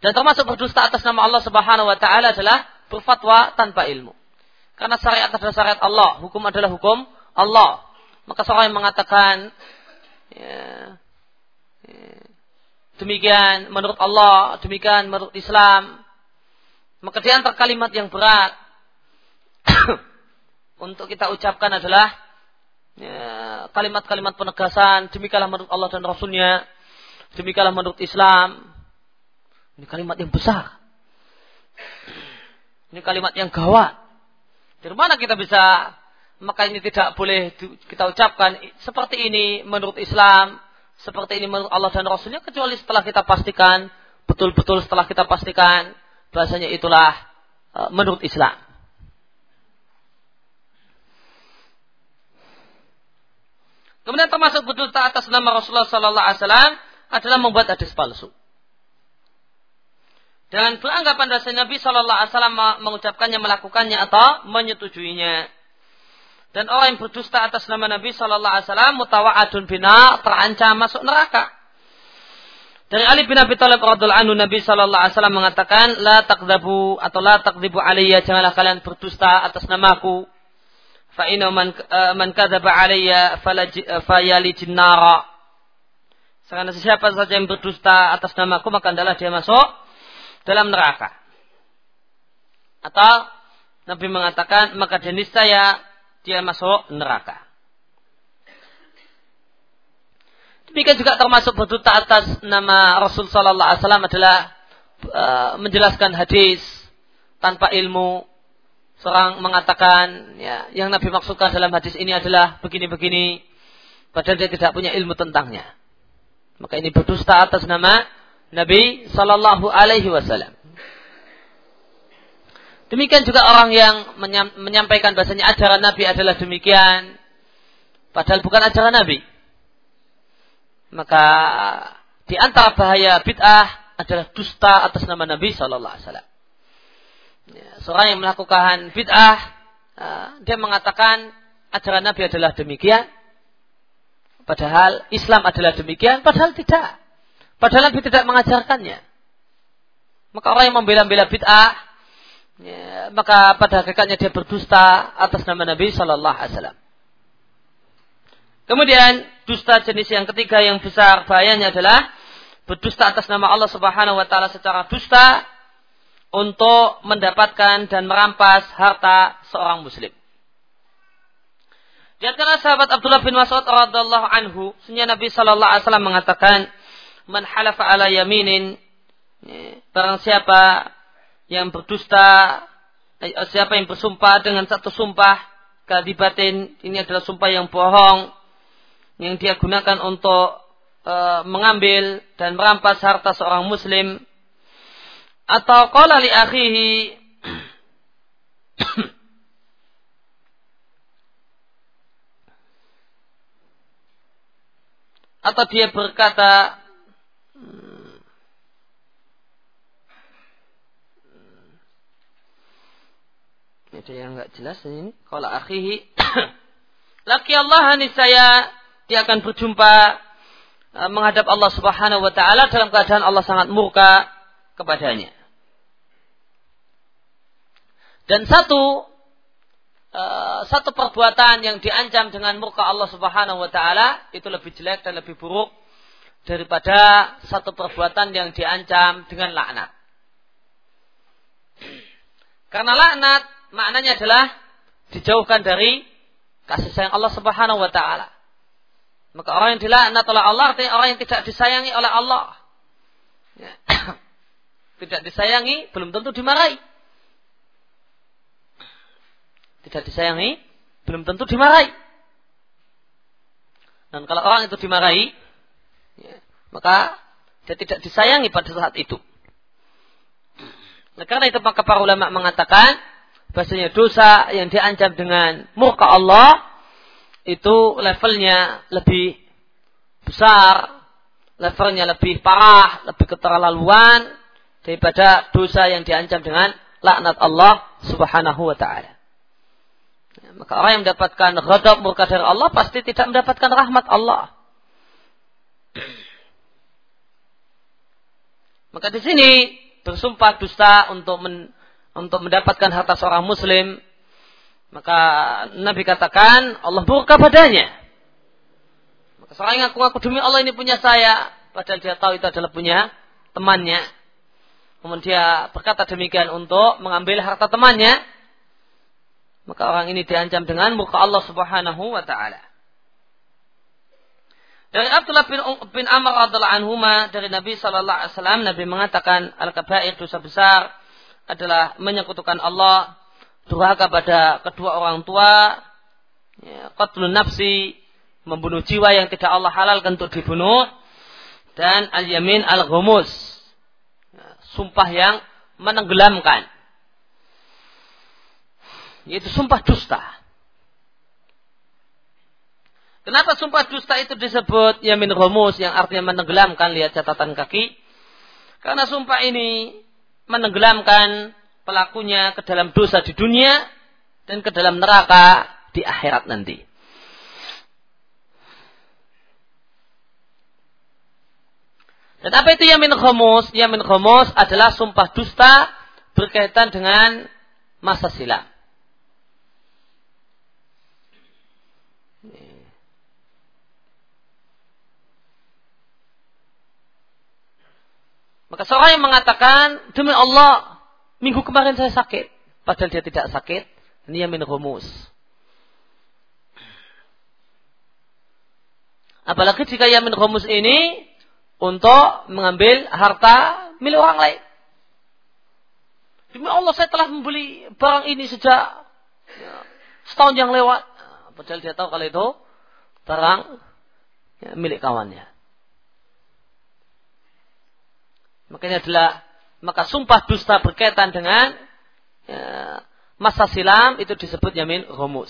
Dan termasuk berdusta atas nama Allah Subhanahu wa taala adalah berfatwa tanpa ilmu. Karena syariat adalah syariat Allah, hukum adalah hukum Allah. Maka seorang yang mengatakan demikian menurut Allah, demikian menurut Islam, maka di antara kalimat yang berat untuk kita ucapkan adalah kalimat-kalimat penegasan, demikianlah menurut Allah dan Rasulnya, demikianlah menurut Islam. Ini kalimat yang besar. Ini kalimat yang gawat. Dari mana kita bisa? Maka ini tidak boleh kita ucapkan seperti ini menurut Islam, seperti ini menurut Allah dan Rasulnya, kecuali setelah kita pastikan, betul-betul setelah kita pastikan bahasanya itulah menurut Islam. Kemudian termasuk berdusta atas nama Rasulullah Sallallahu Alaihi Wasallam adalah membuat hadis palsu. Dan beranggapan bahwasanya Nabi Shallallahu Alaihi Wasallam mengucapkannya, melakukannya, atau menyetujuinya. Dan orang yang berdusta atas nama Nabi Shallallahu Alaihi Wasallam mutawa'adun bina, terancam masuk neraka. Dari Ali bin Abi Thalib radhiallahu anhu, Nabi Shallallahu Alaihi Wasallam mengatakan, la takdabu atau la takdibu alaiya, janganlah kalian berdusta atas namaku. Fa inna man kadzaba alaiya fayali jinnara. Karena siapa saja yang berdusta atas namaku, maka adalah dia masuk dalam neraka. Atau Nabi mengatakan, maka niscaya dia masuk neraka. Demikian juga termasuk berdusta atas nama Rasul Sallallahu Alaihi Wasallam adalah menjelaskan hadis tanpa ilmu. Seorang mengatakan, ya, yang Nabi maksudkan dalam hadis ini adalah begini-begini, padahal dia tidak punya ilmu tentangnya. Maka ini berdusta atas nama Nabi Sallallahu Alaihi Wasallam. Demikian juga orang yang menyampaikan bahasanya ajaran Nabi adalah demikian, padahal bukan ajaran Nabi. Maka di antara bahaya bid'ah adalah dusta atas nama Nabi Sallallahu Alaihi Wasallam. Seorang yang melakukan bid'ah, dia mengatakan ajaran Nabi adalah demikian, padahal Islam adalah demikian, padahal tidak. Padahal Nabi tidak mengajarkannya. Maka orang yang membela-bela bid'ah, maka pada hakikatnya dia berdusta atas nama Nabi Sallallahu Alaihi Wasallam. Kemudian dusta jenis yang ketiga yang besar bahayanya adalah berdusta atas nama Allah Subhanahu Wa Taala secara dusta untuk mendapatkan dan merampas harta seorang Muslim. Di antara sahabat Abdullah bin Mas'ud radhiyallahu anhu, sunnah Nabi sallallahu alaihi wasallam mengatakan, "Man halafa ala yaminin," barang siapa yang berdusta, siapa yang bersumpah dengan satu sumpah kadibatin, ini adalah sumpah yang bohong yang dia gunakan untuk mengambil dan merampas harta seorang muslim, atau qala li akhihi atau dia berkata ada yang enggak jelas ini, qala akhihi laki Allah, niscaya dia akan berjumpa menghadap Allah Subhanahu wa taala dalam keadaan Allah sangat murka kepadanya. Dan satu perbuatan yang diancam dengan murka Allah Subhanahu wa taala itu lebih jelek dan lebih buruk daripada satu perbuatan yang diancam dengan laknat. Karena laknat maknanya adalah dijauhkan dari kasih sayang Allah Subhanahu wa taala. Maka orang yang dilaknat oleh Allah artinya orang yang tidak disayangi oleh Allah. Ya. Tidak disayangi belum tentu dimarahi. Tidak disayangi belum tentu dimarahi. Dan kalau orang itu dimarahi, ya, maka dia tidak disayangi pada saat itu. Nah, karena itu maka para ulama mengatakan bahasanya dosa yang diancam dengan murka Allah itu levelnya lebih besar, levelnya lebih parah, lebih keterlaluan daripada dosa yang diancam dengan laknat Allah Subhanahu wa taala. Maka orang yang mendapatkan ghadab, murka dari Allah, pasti tidak mendapatkan rahmat Allah. Maka di sini bersumpah dusta untuk mendapatkan harta seorang muslim, maka Nabi katakan Allah murka padanya. Maka seorang yang ngaku-ngaku demi Allah ini punya saya, padahal dia tahu itu adalah punya temannya, kemudian dia berkata demikian untuk mengambil harta temannya, maka orang ini diancam dengan murka Allah Subhanahu wa taala. Dari Abdullah bin Amr radhiyallahu anhuma dari Nabi sallallahu alaihi wasallam, Nabi mengatakan al-kaba'ir, dosa besar adalah menyekutukan Allah, durhaka pada kedua orang tua, ya, qatlun nafsi, membunuh jiwa yang tidak Allah halalkan untuk dibunuh, dan al-yamin al-ghumus, ya, sumpah yang menenggelamkan, yaitu sumpah dusta. Kenapa sumpah dusta itu disebut yamin ghumus yang artinya menenggelamkan? Lihat catatan kaki. Karena sumpah ini menenggelamkan pelakunya ke dalam dosa di dunia dan ke dalam neraka di akhirat nanti. Dan apa itu yamin ghumus? Yamin ghumus adalah sumpah dusta berkaitan dengan masa silam. Maka seorang yang mengatakan demi Allah minggu kemarin saya sakit, padahal dia tidak sakit, ini yamin ghumus. Apalagi jika yamin ghumus ini untuk mengambil harta milik orang lain. Demi Allah saya telah membeli barang ini sejak setahun yang lewat, padahal dia tahu kalau itu barang milik kawannya. Makanya adalah, maka sumpah dusta berkaitan dengan masa silam itu disebut yamin ghumus.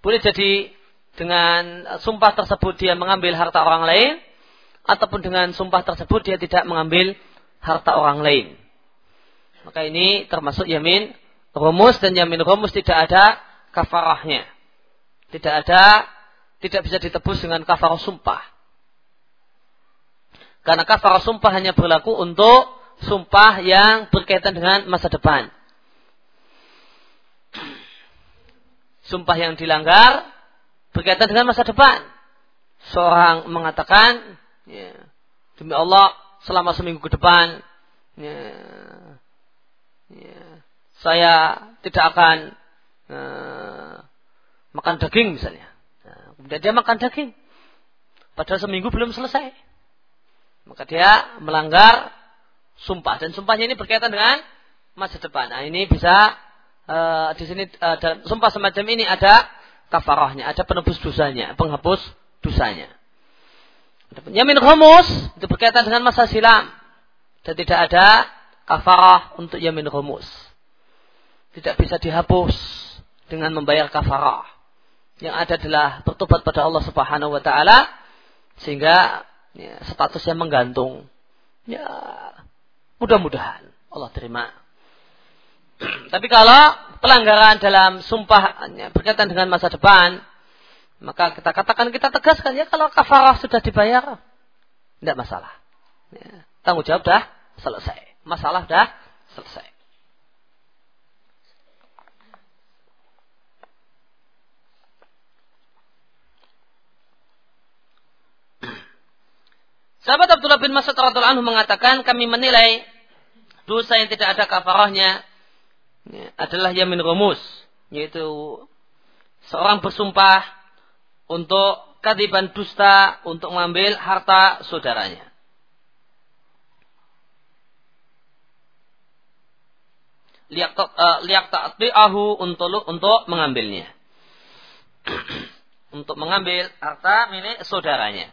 Boleh jadi dengan sumpah tersebut dia mengambil harta orang lain, ataupun dengan sumpah tersebut dia tidak mengambil harta orang lain. Maka ini termasuk yamin ghumus, dan yamin ghumus tidak ada kafarahnya. Tidak bisa ditebus dengan kafarah sumpah. Karena kafarah sumpah hanya berlaku untuk sumpah yang berkaitan dengan masa depan. Sumpah yang dilanggar berkaitan dengan masa depan. Seorang mengatakan, ya, demi Allah selama seminggu ke depan, saya tidak akan makan daging misalnya. Nah, kemudian dia makan daging. Padahal seminggu belum selesai. Maka dia melanggar sumpah. Dan sumpahnya ini berkaitan dengan masa depan. Nah, ini bisa di sini dalam sumpah semacam ini ada kafarahnya, ada penebus dosanya, penghapus dosanya. Yamin ghumus itu berkaitan dengan masa silam. Dan tidak ada kafarah untuk yamin ghumus. Tidak bisa dihapus dengan membayar kafarah. Yang ada adalah bertobat pada Allah Subhanahu wa taala sehingga ya, statusnya menggantung. Ya, mudah-mudahan Allah terima. Tapi kalau pelanggaran dalam sumpah berkaitan dengan masa depan, maka kita katakan, kita tegaskan ya kalau kafarah sudah dibayar, tidak masalah. Ya, tanggung jawab dah selesai, masalah dah selesai. Sahabat Abdullah bin Mas'ud radhiyallahu anhu mengatakan, kami menilai dosa yang tidak ada kafarahnya adalah yamin ghumus, yaitu seorang bersumpah untuk kadziban dusta untuk mengambil harta saudaranya. Liaqta'ahu untuk mengambilnya. Untuk mengambil harta milik saudaranya.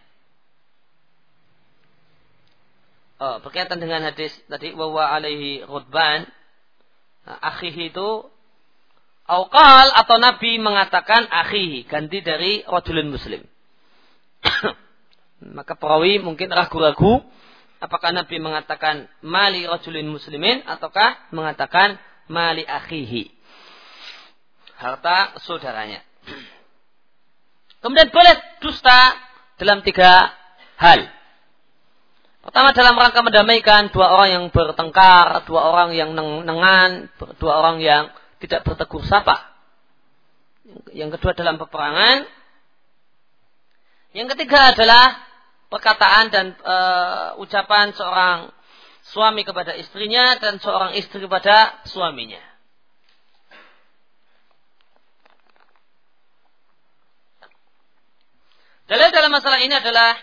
Berkaitan dengan hadis tadi bahwa alaihi ghudban akhihi itu auqal atau Nabi mengatakan akhihi ganti dari rajulun muslim. Maka perawi mungkin ragu-ragu apakah Nabi mengatakan mali rajulun muslimin ataukah mengatakan mali akhihi, harta saudaranya. Kemudian boleh dusta dalam tiga hal. Pertama, dalam rangka mendamaikan dua orang yang bertengkar, dua orang yang nengan, dua orang yang tidak bertegur sapa. Yang kedua, dalam peperangan. Yang ketiga adalah perkataan dan ucapan seorang suami kepada istrinya dan seorang istri kepada suaminya. Dalil dalam masalah ini adalah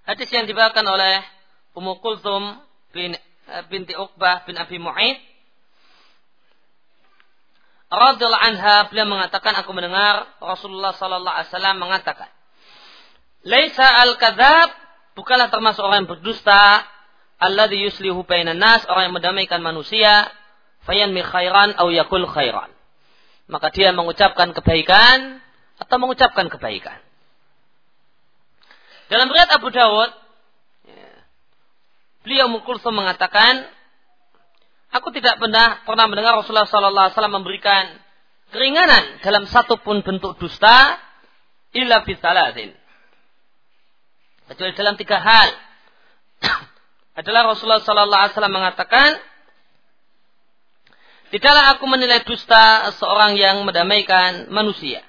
hadis yang dibawakan oleh Ummu Kulthum binti Uqbah bin Abi Mu'id radhiyallahu anha, beliau mengatakan, aku mendengar Rasulullah sallallahu alaihi wasallam mengatakan, "Laisa al-kadzab, bukanlah termasuk orang yang berdusta, alladzi yuslihu bainan nas, orang yang mendamaikan manusia, fayanmi khairan aw yaqul khairan." Maka dia mengucapkan kebaikan atau mengucapkan kebaikan. Dalam riwayat Abu Dawud, beliau Mukulsum mengatakan, aku tidak pernah mendengar Rasulullah sallallahu alaihi wasallam memberikan keringanan dalam satu pun bentuk dusta illa fi salatin. Kecuali dalam tiga hal. Adalah Rasulullah sallallahu alaihi wasallam mengatakan, tidaklah aku menilai dusta seorang yang mendamaikan manusia.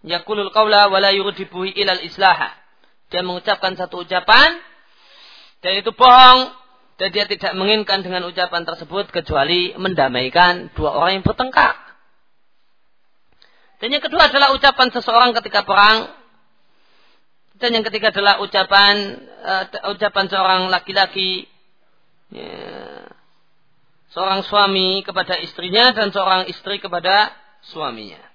Yaqulul qawla wa la yurdibuhi ilal islaha. Dia mengucapkan satu ucapan dan itu bohong dan dia tidak menginginkan dengan ucapan tersebut kecuali mendamaikan dua orang yang bertengkar. Dan yang kedua adalah ucapan seseorang ketika perang, dan yang ketiga adalah ucapan seorang laki-laki, seorang suami kepada istrinya dan seorang istri kepada suaminya.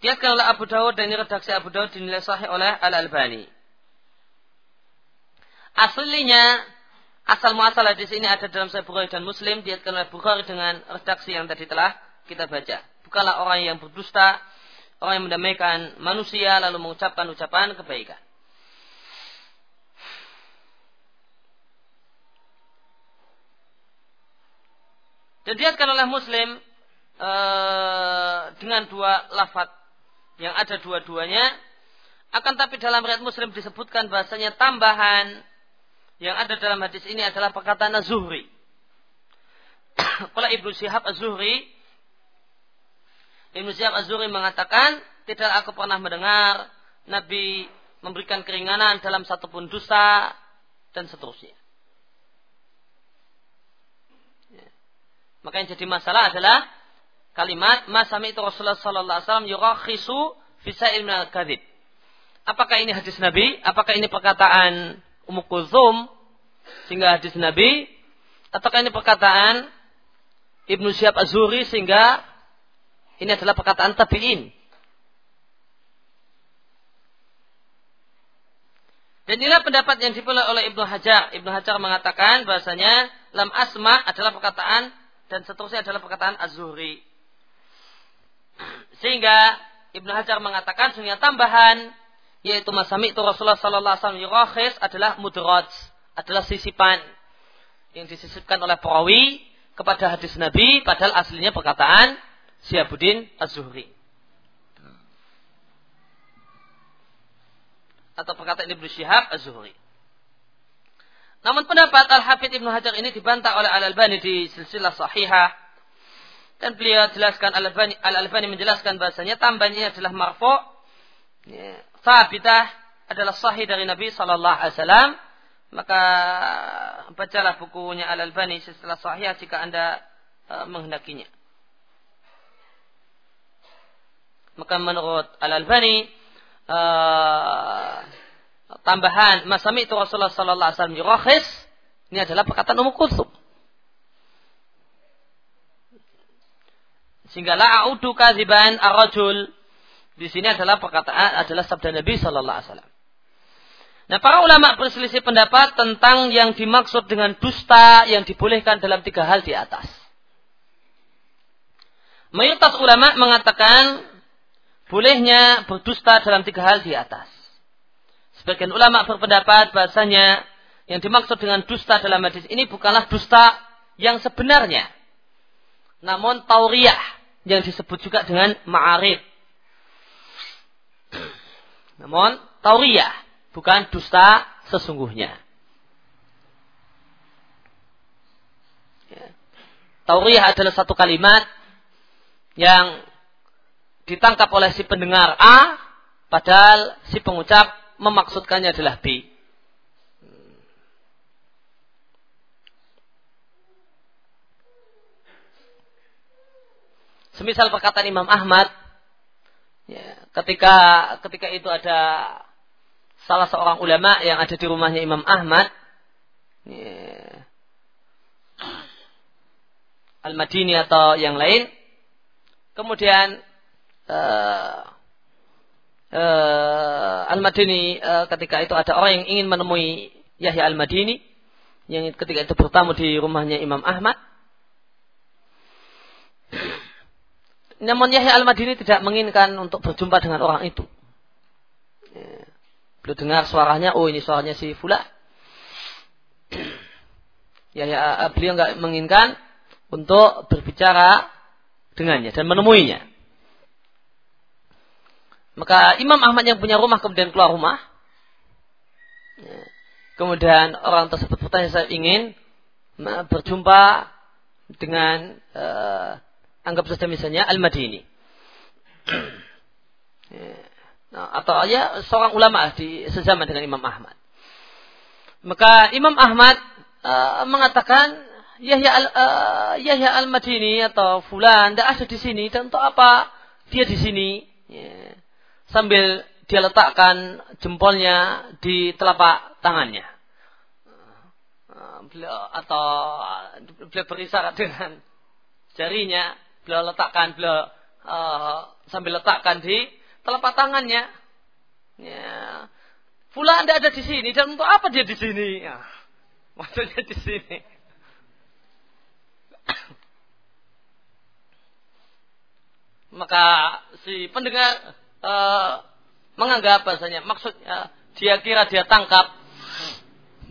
Diatkan oleh Abu Dawud dan ini redaksi Abu Dawud dinilai sahih oleh Al-Albani. Aslinya, asal muasal hadis ini ada dalam Sahih Bukhari dan Muslim, diatkan oleh Bukhari dengan redaksi yang tadi telah kita baca. Bukanlah orang yang berdusta, orang yang mendamaikan manusia lalu mengucapkan ucapan kebaikan. Dan diatkan oleh Muslim dengan dua lafadz yang ada dua-duanya, akan tapi dalam riwayat Muslim disebutkan bahasanya tambahan yang ada dalam hadis ini adalah perkataan Az-Zuhri. Kalau Ibnu Syihab Az-Zuhri mengatakan, tidak aku pernah mendengar Nabi memberikan keringanan dalam satu pun dosa dan seterusnya. Maka yang jadi masalah adalah kalimat masami itu Rasulullah sallallahu alaihi wasallam yurakhisu fi sa'il min al-kadzib. Apakah ini hadis Nabi? Apakah ini perkataan Ummu Kulthum sehingga hadis Nabi? Ataukah ini perkataan Ibnu Syihab Az-Zuhri sehingga ini adalah perkataan tabi'in? Dan inilah pendapat yang dipilih oleh Ibnu Hajar. Ibnu Hajar mengatakan bahasanya lam asma adalah perkataan dan seterusnya adalah perkataan Az-Zuhri. Sehingga Ibnu Hajar mengatakan sunya tambahan yaitu masami itu Rasulullah sallallahu alaihi wasallam yurakhis adalah mudraj, adalah sisipan yang disisipkan oleh perawi kepada hadis Nabi padahal aslinya perkataan Syihabuddin Az-Zuhri. Atau perkataan Ibnu Syihab Az-Zuhri. Namun pendapat Al-Hafidz Ibnu Hajar ini dibantah oleh Al-Albani di silsilah sahihah. Dan beliau jelaskan Al-Albani menjelaskan bahasanya tambahnya adalah marfu'. Sabitah adalah sahih dari Nabi sallallahu alaihi wasallam. Maka bacalah bukunya Al-Albani silsilah sahihah jika Anda menghendakinya. Maka menurut Al-Albani tambahan masami itu Rasulullah sallallahu alaihi wasallam yurakhis ini adalah perkataan Ummu Kulthum. Sehingga la a'udu kadziban ar-rajul di sini adalah perkataan adalah sabda Nabi sallallahu alaihi wasallam. Nah, para ulama berselisih pendapat tentang yang dimaksud dengan dusta yang dibolehkan dalam tiga hal di atas. Mayoritas ulama mengatakan bolehnya berdusta dalam tiga hal di atas. Sebagian ulama berpendapat bahasanya yang dimaksud dengan dusta dalam hadis ini bukanlah dusta yang sebenarnya. Namun tauriyah yang disebut juga dengan ma'arif. Namun tauriyah bukan dusta sesungguhnya. Tauriyah adalah satu kalimat yang ditangkap oleh si pendengar A, padahal si pengucap memaksudkannya adalah B. Semisal perkataan Imam Ahmad, ya, ketika itu ada salah seorang ulama yang ada di rumahnya Imam Ahmad, ya, Al-Madini atau yang lain, kemudian Al-Madini ketika itu ada orang yang ingin menemui Yahya Al-Madini yang ketika itu bertamu di rumahnya Imam Ahmad. Namun Yahya Al-Madini tidak menginginkan untuk berjumpa dengan orang itu. Beliau dengar suaranya, oh ini suaranya si fulan. Yahya, beliau enggak menginginkan untuk berbicara dengannya dan menemuinya. Maka Imam Ahmad yang punya rumah kemudian keluar rumah. Kemudian orang tersebut bertanya, saya ingin berjumpa dengan anggap saja misalnya Al-Madini. Nah, atau ya seorang ulama di sezaman dengan Imam Ahmad. Maka Imam Ahmad mengatakan Yahya Al-Madini atau fulan tidak ada di sini dan untuk apa dia di sini? Ya. Sambil dia letakkan jempolnya di telapak tangannya. Beliau berisarat dengan jarinya. Beliau sambil letakkan di telapak tangannya. Ya. Fulan Anda ada di sini dan untuk apa dia di sini? Ya. Maksudnya di sini. Maka si pendengar menganggap bahasanya maksudnya dia kira dia tangkap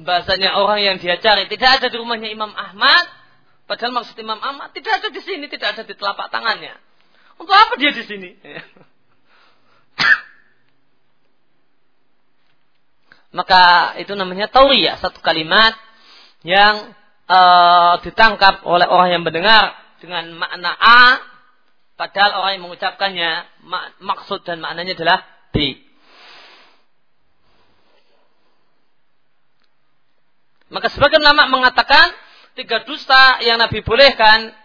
bahasanya orang yang dia cari tidak ada di rumahnya Imam Ahmad padahal maksud Imam Ahmad tidak ada di sini, tidak ada di telapak tangannya, untuk apa dia di sini? Maka itu namanya tauriyah, satu kalimat yang ditangkap oleh orang yang mendengar dengan makna A padahal orang yang mengucapkannya maksud dan maknanya adalah B. Maka sebagian ulama mengatakan tiga dusta yang Nabi bolehkan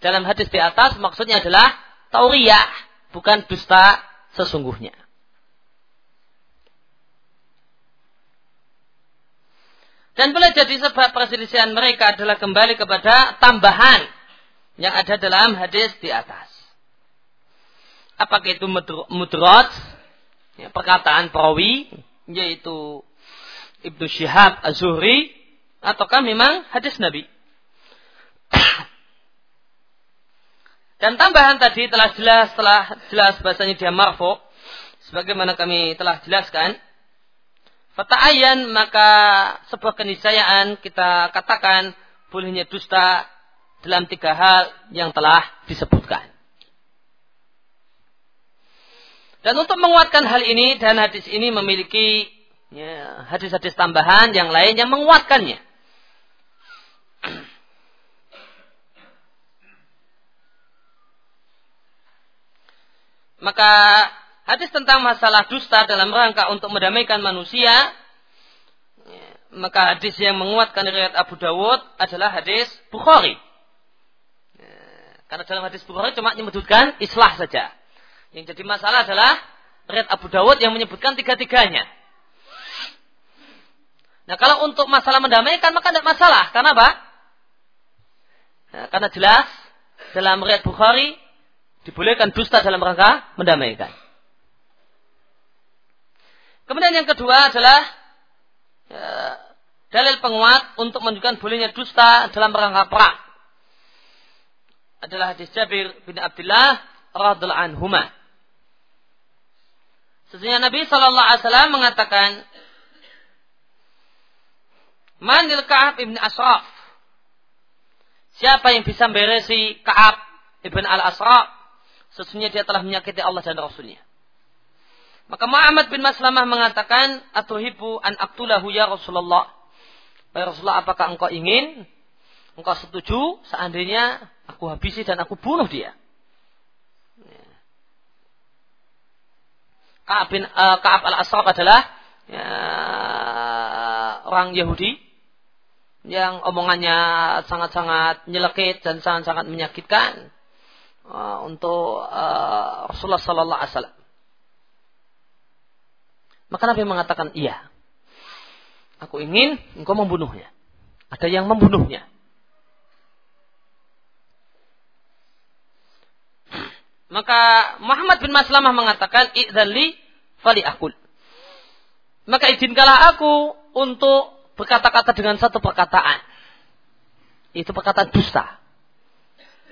dalam hadis di atas maksudnya adalah tauriyah, bukan dusta sesungguhnya. Dan boleh jadi sebab perselisihan mereka adalah kembali kepada tambahan yang ada dalam hadis di atas. Apakah itu mudroj, ya, perkataan perawi, yaitu Ibnu Syihab Az-Zuhri, ataukah memang hadis Nabi. Dan tambahan tadi telah jelas bahasanya dia marfu, sebagaimana kami telah jelaskan. Fata'ayan, maka sebuah keniscayaan kita katakan bolehnya dusta dalam 3 hal yang telah disebutkan. Dan untuk menguatkan hal ini, dan hadis ini memiliki ya, hadis-hadis tambahan yang lain yang menguatkannya. Maka hadis tentang masalah dusta dalam rangka untuk mendamaikan manusia, maka hadis yang menguatkan riwayat Abu Dawud adalah hadis Bukhari. Karena dalam hadis Bukhari cuma menyebutkan islah saja. Yang jadi masalah adalah riwayat Abu Dawud yang menyebutkan 3-3-nya. Nah, kalau untuk masalah mendamaikan maka tidak masalah. Karena apa? Nah, karena jelas dalam riwayat Bukhari dibolehkan dusta dalam rangka mendamaikan. Kemudian yang kedua adalah dalil penguat untuk menunjukkan bolehnya dusta dalam rangka perang adalah hadis Jabir bin Abdillah radhiallahu anhuma. Sesungguhnya Nabi SAW mengatakan, "Man lil Ka'ab bin al-Ashraf." Siapa yang bisa beresi Ka'ab bin al-Ashraf? Sesungguhnya dia telah menyakiti Allah dan Rasulnya. Maka Muhammad bin Maslamah mengatakan, "Atuhibu an aktulahu ya Rasulullah." Ya Rasulullah, apakah engkau ingin, engkau setuju seandainya aku habisi dan aku bunuh dia? Ka'ab al-Ashraf adalah ya, orang Yahudi yang omongannya sangat-sangat nyelekit dan sangat-sangat menyakitkan untuk Rasulullah sallallahu alaihi wasallam. Maka Nabi mengatakan, iya, aku ingin engkau membunuhnya. Ada yang membunuhnya. Maka Muhammad bin Maslamah mengatakan, "Idzalli fali akul." Maka izinkanlah aku untuk berkata-kata dengan satu perkataan. Itu perkataan dusta.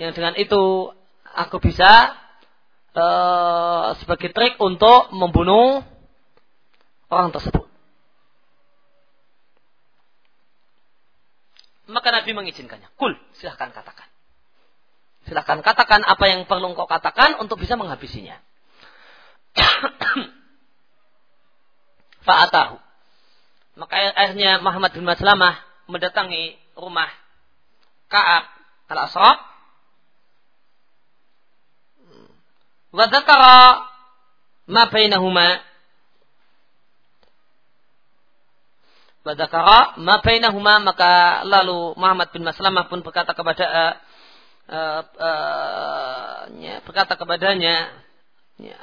Yang dengan itu aku bisa sebagai trik untuk membunuh orang tersebut. Maka Nabi mengizinkannya. Kul, silahkan katakan. Silahkan katakan apa yang perlu engkau katakan untuk bisa menghabisinya. Fa'atahu. Maka akhirnya Muhammad bin Maslamah mendatangi rumah Ka'ab al-Ashraf. Wa dzakara ma bainahuma. Wadakara ma bainahuma, maka lalu Muhammad bin Maslamah pun berkata kepadanya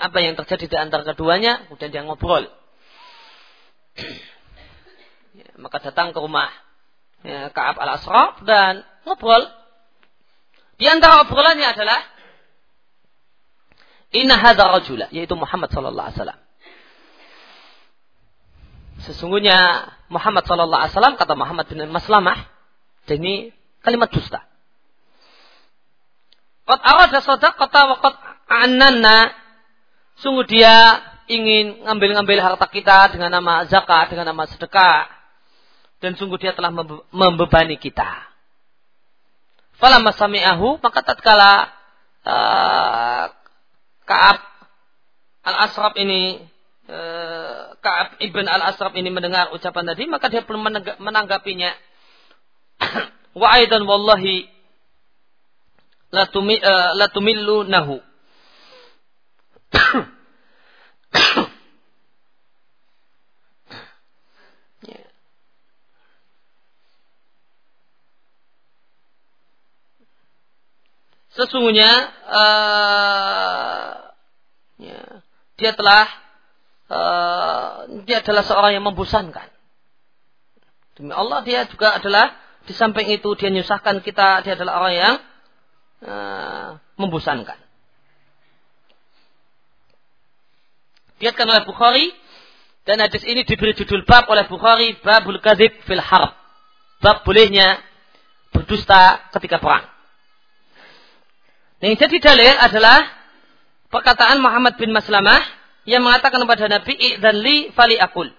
apa yang terjadi di antara keduanya, kemudian dia ngobrol. Ya, maka datang ke rumah ya, Ka'ab al-Ashraf dan ngobrol. Di antara obrolannya adalah inna hadza rajula, yaitu Muhammad sallallahu alaihi wasallam. Sesungguhnya Muhammad sallallahu alaihi wasallam, kata Muhammad bin Maslamah, dan ini kalimat dusta. Qad arada sadaqata wa qad annana, sungguh dia ingin ngambil-ngambil harta kita dengan nama zakat, dengan nama sedekah, dan sungguh dia telah membebani kita. Falamma sami'ahu, maka tatkala Ka'ab al-Ashraf ini, Ka'ab ibn al-Ashraf ini mendengar ucapan tadi, maka dia belum menanggapinya. Wa aidan wallahi latumillu nahu. sesungguhnya dia adalah seorang yang membosankan. Demi Allah, dia juga adalah, di samping itu dia menyusahkan kita, dia adalah orang yang membosankan. Diriwayatkan oleh Bukhari, dan hadis ini diberi judul bab oleh Bukhari, Babul Kadzib fil Harb, bab bolehnya berdusta ketika perang. Nah, yang jadi dalil adalah perkataan Muhammad bin Maslamah yang mengatakan kepada Nabi, "Idzan li fali aqul."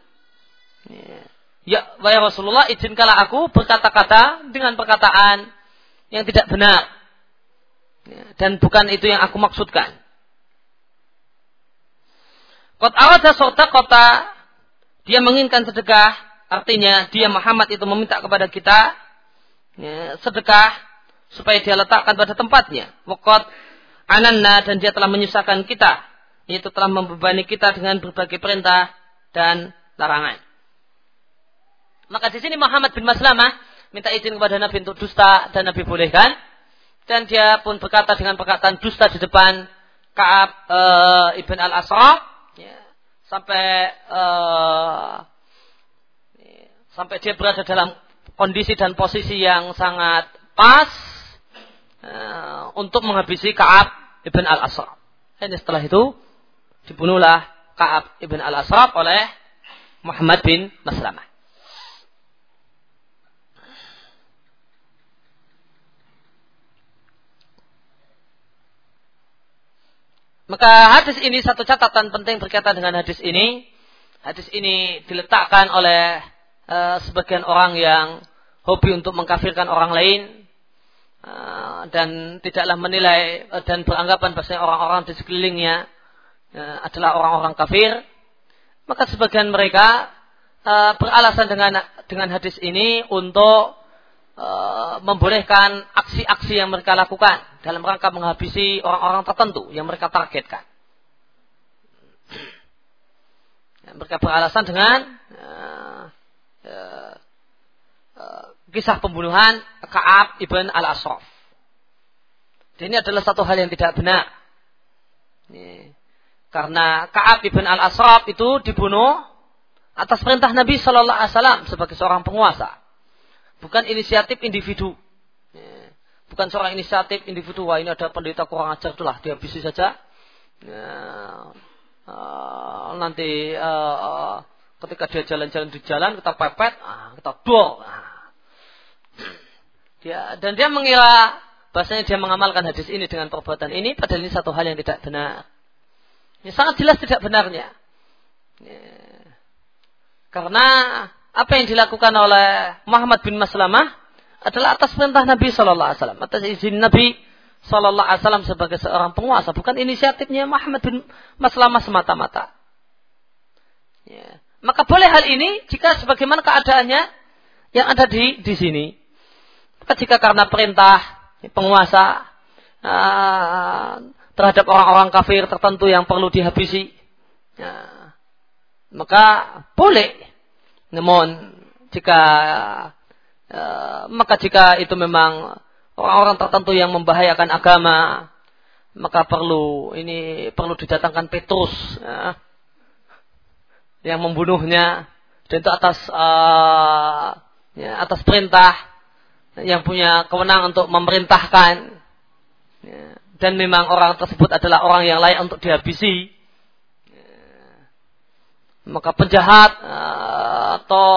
Ya, wahai Rasulullah, izinkanlah aku berkata-kata dengan perkataan yang tidak benar. Dan bukan itu yang aku maksudkan. Qad arada sadaqata, dia menginginkan sedekah, artinya dia Muhammad itu meminta kepada kita sedekah supaya dia letakkan pada tempatnya. Wa qad ananna, dan dia telah menyusahkan kita, yaitu telah membebani kita dengan berbagai perintah dan larangan. Maka di sini Muhammad bin Maslamah minta izin kepada Nabi untuk dusta, dan Nabi bolehkan. Dan dia pun berkata dengan perkataan dusta di depan Ka'ab ibn al-Ashraf, sampai dia berada dalam kondisi dan posisi yang sangat pas untuk menghabisi Ka'ab ibn al-Ashraf. Dan setelah itu dibunuhlah Ka'ab ibn al-Ashraf oleh Muhammad bin Maslamah. Maka hadis ini, satu catatan penting berkaitan dengan hadis ini. Hadis ini diletakkan oleh sebagian orang yang hobi untuk mengkafirkan orang lain. Dan tidaklah menilai dan beranggapan bahwa orang-orang di sekelilingnya adalah orang-orang kafir. Maka sebagian mereka beralasan dengan hadis ini untuk membolehkan aksi-aksi yang mereka lakukan dalam rangka menghabisi orang-orang tertentu yang mereka targetkan. Mereka beralasan dengan kisah pembunuhan Ka'ab ibn al-Ashraf. Ini adalah satu hal yang tidak benar. Karena Ka'ab ibn al-Ashraf itu dibunuh atas perintah Nabi Shallallahu Alaihi Wasallam sebagai seorang penguasa. Bukan inisiatif individu. Bukan seorang inisiatif individu. Wah, ini ada pendeta kurang ajar, itulah dihabisi saja. Nanti ketika dia jalan-jalan di jalan, kita pepet, kita dor. Dan dia mengira bahasanya dia mengamalkan hadis ini dengan perbuatan ini, padahal ini satu hal yang tidak benar. Ini sangat jelas tidak benarnya. Karena apa yang dilakukan oleh Muhammad bin Maslamah adalah atas perintah Nabi Shallallahu Alaihi Wasallam, atas izin Nabi Shallallahu Alaihi Wasallam sebagai seorang penguasa, bukan inisiatifnya Muhammad bin Maslamah semata-mata. Ya. Maka boleh hal ini jika sebagaimana keadaannya yang ada di sini. Maka jika karena perintah penguasa terhadap orang-orang kafir tertentu yang perlu dihabisi, maka boleh. Namun jika itu memang orang-orang tertentu yang membahayakan agama, maka perlu didatangkan Petrus yang membunuhnya, dan itu atas perintah yang punya kewenangan untuk memerintahkan, dan memang orang tersebut adalah orang yang layak untuk dihabisi. Maka penjahat atau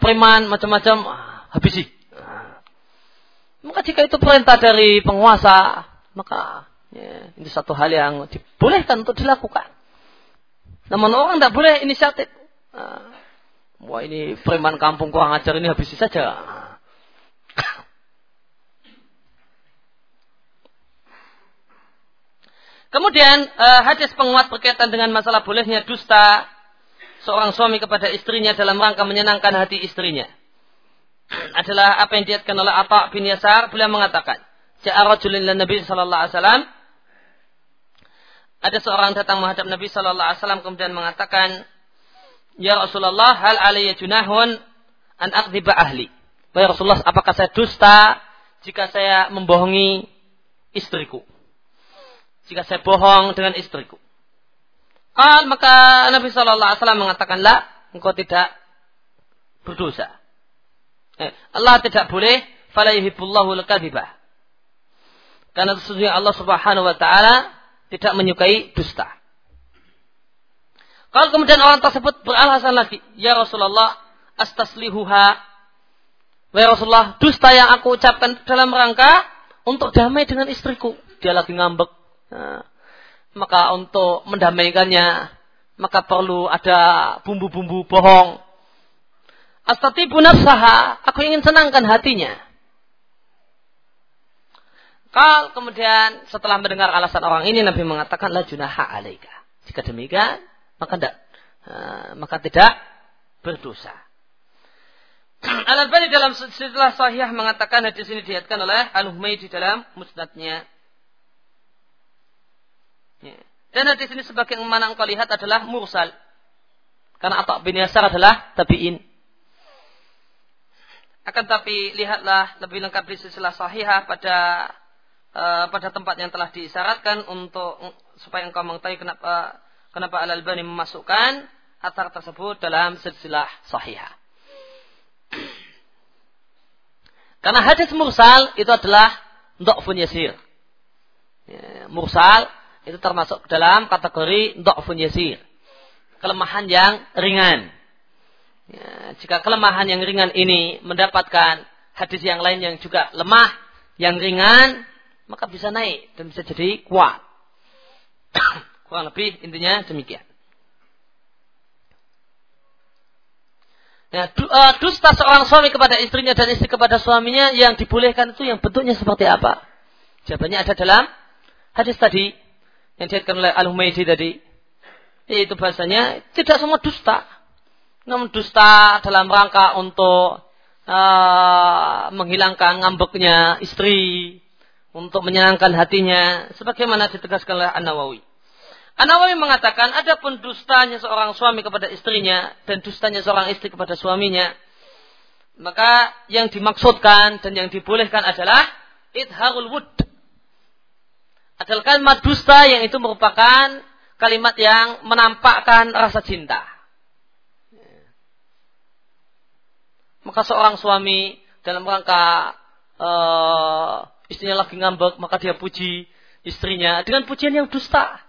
preman macam-macam habisi. Maka jika itu perintah dari penguasa, maka ini satu hal yang dibolehkan untuk dilakukan. Namun orang tidak boleh inisiatif. Wah, ini preman kampung kurang ajar, ini habisi saja. Kemudian hadis penguat berkaitan dengan masalah bolehnya dusta seorang suami kepada istrinya dalam rangka menyenangkan hati istrinya adalah apa yang diriwayatkan oleh Atha bin Yasar. Beliau mengatakan, "Ja'a rajulun lin Nabi sallallahu alaihi wasallam." Ada seorang datang menghadap Nabi sallallahu alaihi wasallam kemudian mengatakan, "Ya Rasulullah, hal alayya junahun an aqdhiba ahli?" Wahai Rasulullah, apakah saya dusta jika saya membohongi istriku, jika saya bohong dengan istriku. Qal, maka Nabi SAW mengatakan, la, engkau tidak berdosa. Allah tidak boleh, fala yuhibbullahu al-kadhibah. Karena sesungguhnya Allah Subhanahu wa taala tidak menyukai dusta. Kalau kemudian orang tersebut beralasan lagi, ya Rasulullah, astaslihuha. Wahai Rasulullah, dusta yang aku ucapkan dalam rangka untuk damai dengan istriku. Dia lagi ngambek. Nah, maka untuk mendamaikannya, maka perlu ada bumbu-bumbu bohong. Astatibu nafsaha, aku ingin senangkan hatinya. Kalau kemudian setelah mendengar alasan orang ini, Nabi mengatakan, la junaha alaika. Jika demikian, maka tidak berdosa. Al-Albani dalam silsilah sahih mengatakan hadis ini diriwayatkan oleh Al-Humaydi dalam musnadnya. Dan hadis ini sebagai yang mana engkau lihat adalah mursal. Karena Atha bin Yasar adalah tabi'in. Akan tapi lihatlah lebih lengkap di silsilah sahihah pada tempat yang telah diisyaratkan untuk supaya engkau mengetahui kenapa Al-Albani memasukkan athar tersebut dalam silsilah sahihah. Karena hadis mursal itu adalah dha'fun yasir. Mursal itu termasuk dalam kategori dha'fun yasir, kelemahan yang ringan. Jika kelemahan yang ringan ini mendapatkan hadis yang lain yang juga lemah, yang ringan, maka bisa naik dan bisa jadi kuat. Kurang lebih intinya demikian. Nah, dusta seorang suami kepada istrinya dan istri kepada suaminya yang dibolehkan itu yang bentuknya seperti apa? Jawabannya ada dalam hadis tadi yang diriwayatkan oleh Al-Humaydi tadi. Yaitu bahasanya tidak semua dusta. Namun dusta dalam rangka untuk menghilangkan ngambeknya istri, untuk menyenangkan hatinya, sebagaimana ditegaskan oleh An-Nawawi. An-Nawawi mengatakan, adapun dustanya seorang suami kepada istrinya dan dustanya seorang istri kepada suaminya, maka yang dimaksudkan dan yang dibolehkan adalah idharul wud. Adalah kalimat dusta yang itu merupakan kalimat yang menampakkan rasa cinta. Maka seorang suami dalam rangka istrinya lagi ngambek, maka dia puji istrinya dengan pujian yang dusta.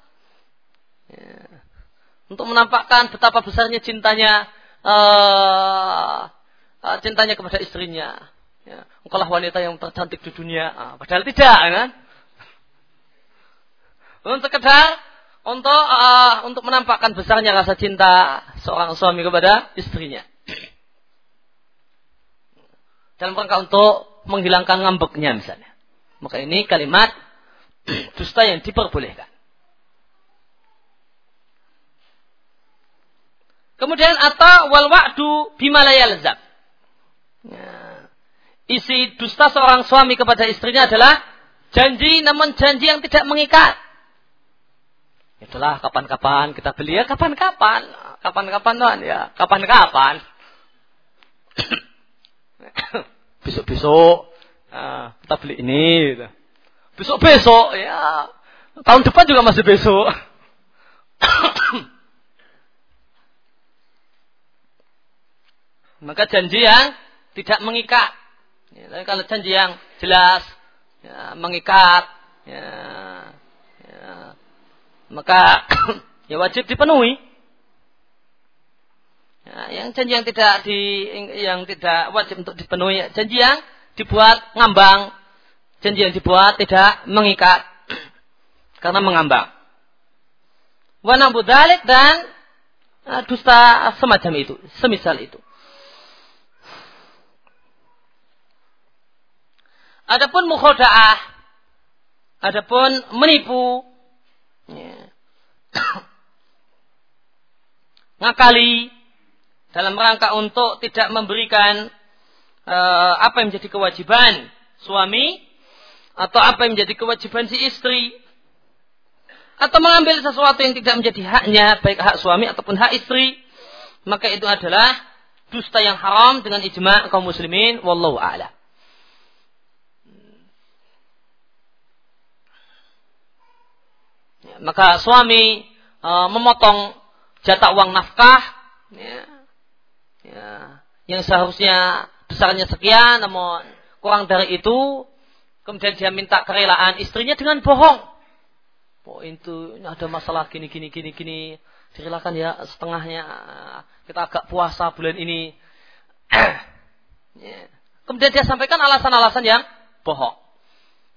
Ya. Untuk menampakkan betapa besarnya cintanya kepada istrinya. Ya. Engkaulah wanita yang tercantik di dunia. Padahal tidak, kan? Untuk menampakkan besarnya rasa cinta seorang suami kepada istrinya. Dalam rangka untuk menghilangkan ngambeknya misalnya. Maka ini kalimat dusta yang diperbolehkan. Kemudian atau wal wa'du bima la yalzam. Nah, isi dusta seorang suami kepada istrinya adalah janji, namun janji yang tidak mengikat. Itulah kapan-kapan kita beli, ya kapan-kapan. Kapan-kapan kan ya, kapan-kapan. Besok-besok kita beli ini gitu. Besok-besok ya. Tahun depan juga masih besok. Maka janji yang tidak mengikat. Ya, tapi kalau janji yang jelas, ya, mengikat, maka ya wajib dipenuhi. Ya, yang tidak wajib untuk dipenuhi, janji yang dibuat ngambang, janji yang dibuat tidak mengikat karena mengambang. Wa nabu dzalik, dan dusta semacam itu, semisal itu. Adapun mukhoda'ah, adapun menipu, ya, ngakali dalam rangka untuk tidak memberikan apa yang menjadi kewajiban suami atau apa yang menjadi kewajiban si istri, atau mengambil sesuatu yang tidak menjadi haknya, baik hak suami ataupun hak istri, maka itu adalah dusta yang haram dengan ijma' kaum muslimin. Wallahu a'lam. maka suami memotong jatah uang nafkah yang seharusnya besarnya sekian, namun kurang dari itu. Kemudian dia minta kerelaan istrinya dengan bohong. Oh, itu ada masalah gini. Silakan ya setengahnya, kita agak puasa bulan ini. Kemudian dia sampaikan alasan-alasan yang bohong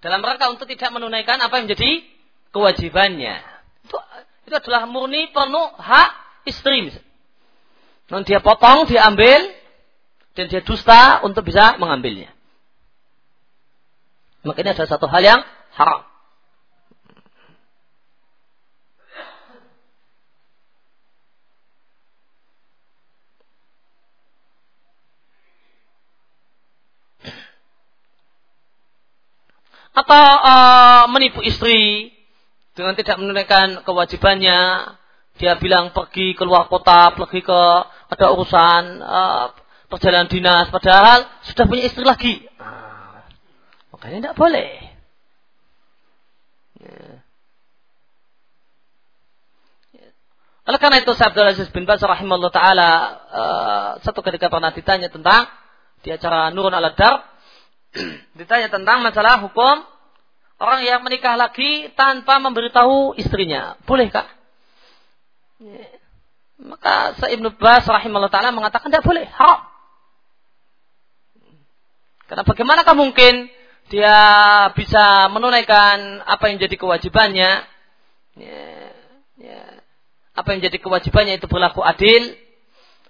dalam rangka untuk tidak menunaikan apa yang menjadi kewajibannya. Itu adalah murni penuh hak istri. Namun dia potong, dia ambil, dan dia dusta untuk bisa mengambilnya. Makanya ada satu hal yang haram. Atau menipu istri dengan tidak menunaikan kewajibannya. Dia bilang pergi keluar kota, pergi ke ada urusan perjalanan dinas, padahal sudah punya istri lagi. Makanya tidak boleh. Oleh karena itu Syekh Abdul Aziz bin Baz rahimahullah ta'ala satu ketika pernah ditanya tentang di acara Nurun ala Dar, ditanya tentang masalah hukum orang yang menikah lagi tanpa memberitahu istrinya, bolehkah? Maka Syekh Ibnu Baz rahimahullah ta'ala mengatakan tidak boleh, haram. Karena bagaimanakah mungkin dia bisa menunaikan apa yang jadi kewajibannya? Apa yang jadi kewajibannya itu berlaku adil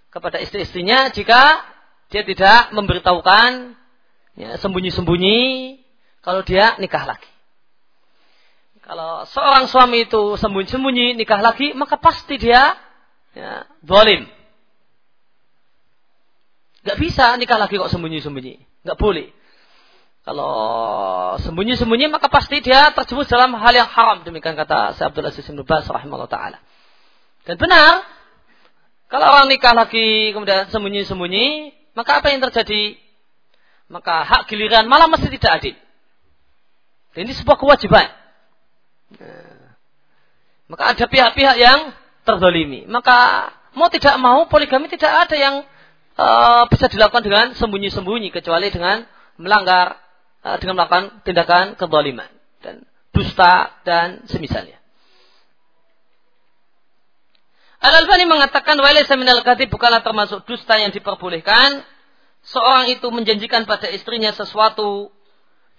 kepada istri-istrinya jika dia tidak memberitahukan sembunyi-sembunyi kalau dia nikah lagi. Kalau seorang suami itu sembunyi-sembunyi nikah lagi, maka pasti dia zalim. Gak bisa nikah lagi kok sembunyi-sembunyi. Nggak boleh. Kalau sembunyi-sembunyi maka pasti dia terjerumus dalam hal yang haram. Demikian kata Syekh Abdul Aziz bin Baz rahimahullah ta'ala. Dan benar, kalau orang nikah lagi kemudian sembunyi-sembunyi, maka apa yang terjadi? Maka hak giliran malah mesti tidak adil. Dan ini sebuah kewajiban. Maka ada pihak-pihak yang terzalimi. Maka mau tidak mau poligami tidak ada yang bisa dilakukan dengan sembunyi-sembunyi kecuali dengan melanggar, dengan melakukan tindakan kezaliman dan dusta dan semisalnya. Al-Albani mengatakan walaysa minal kadhib, bukanlah termasuk dusta yang diperbolehkan seorang itu menjanjikan pada istrinya sesuatu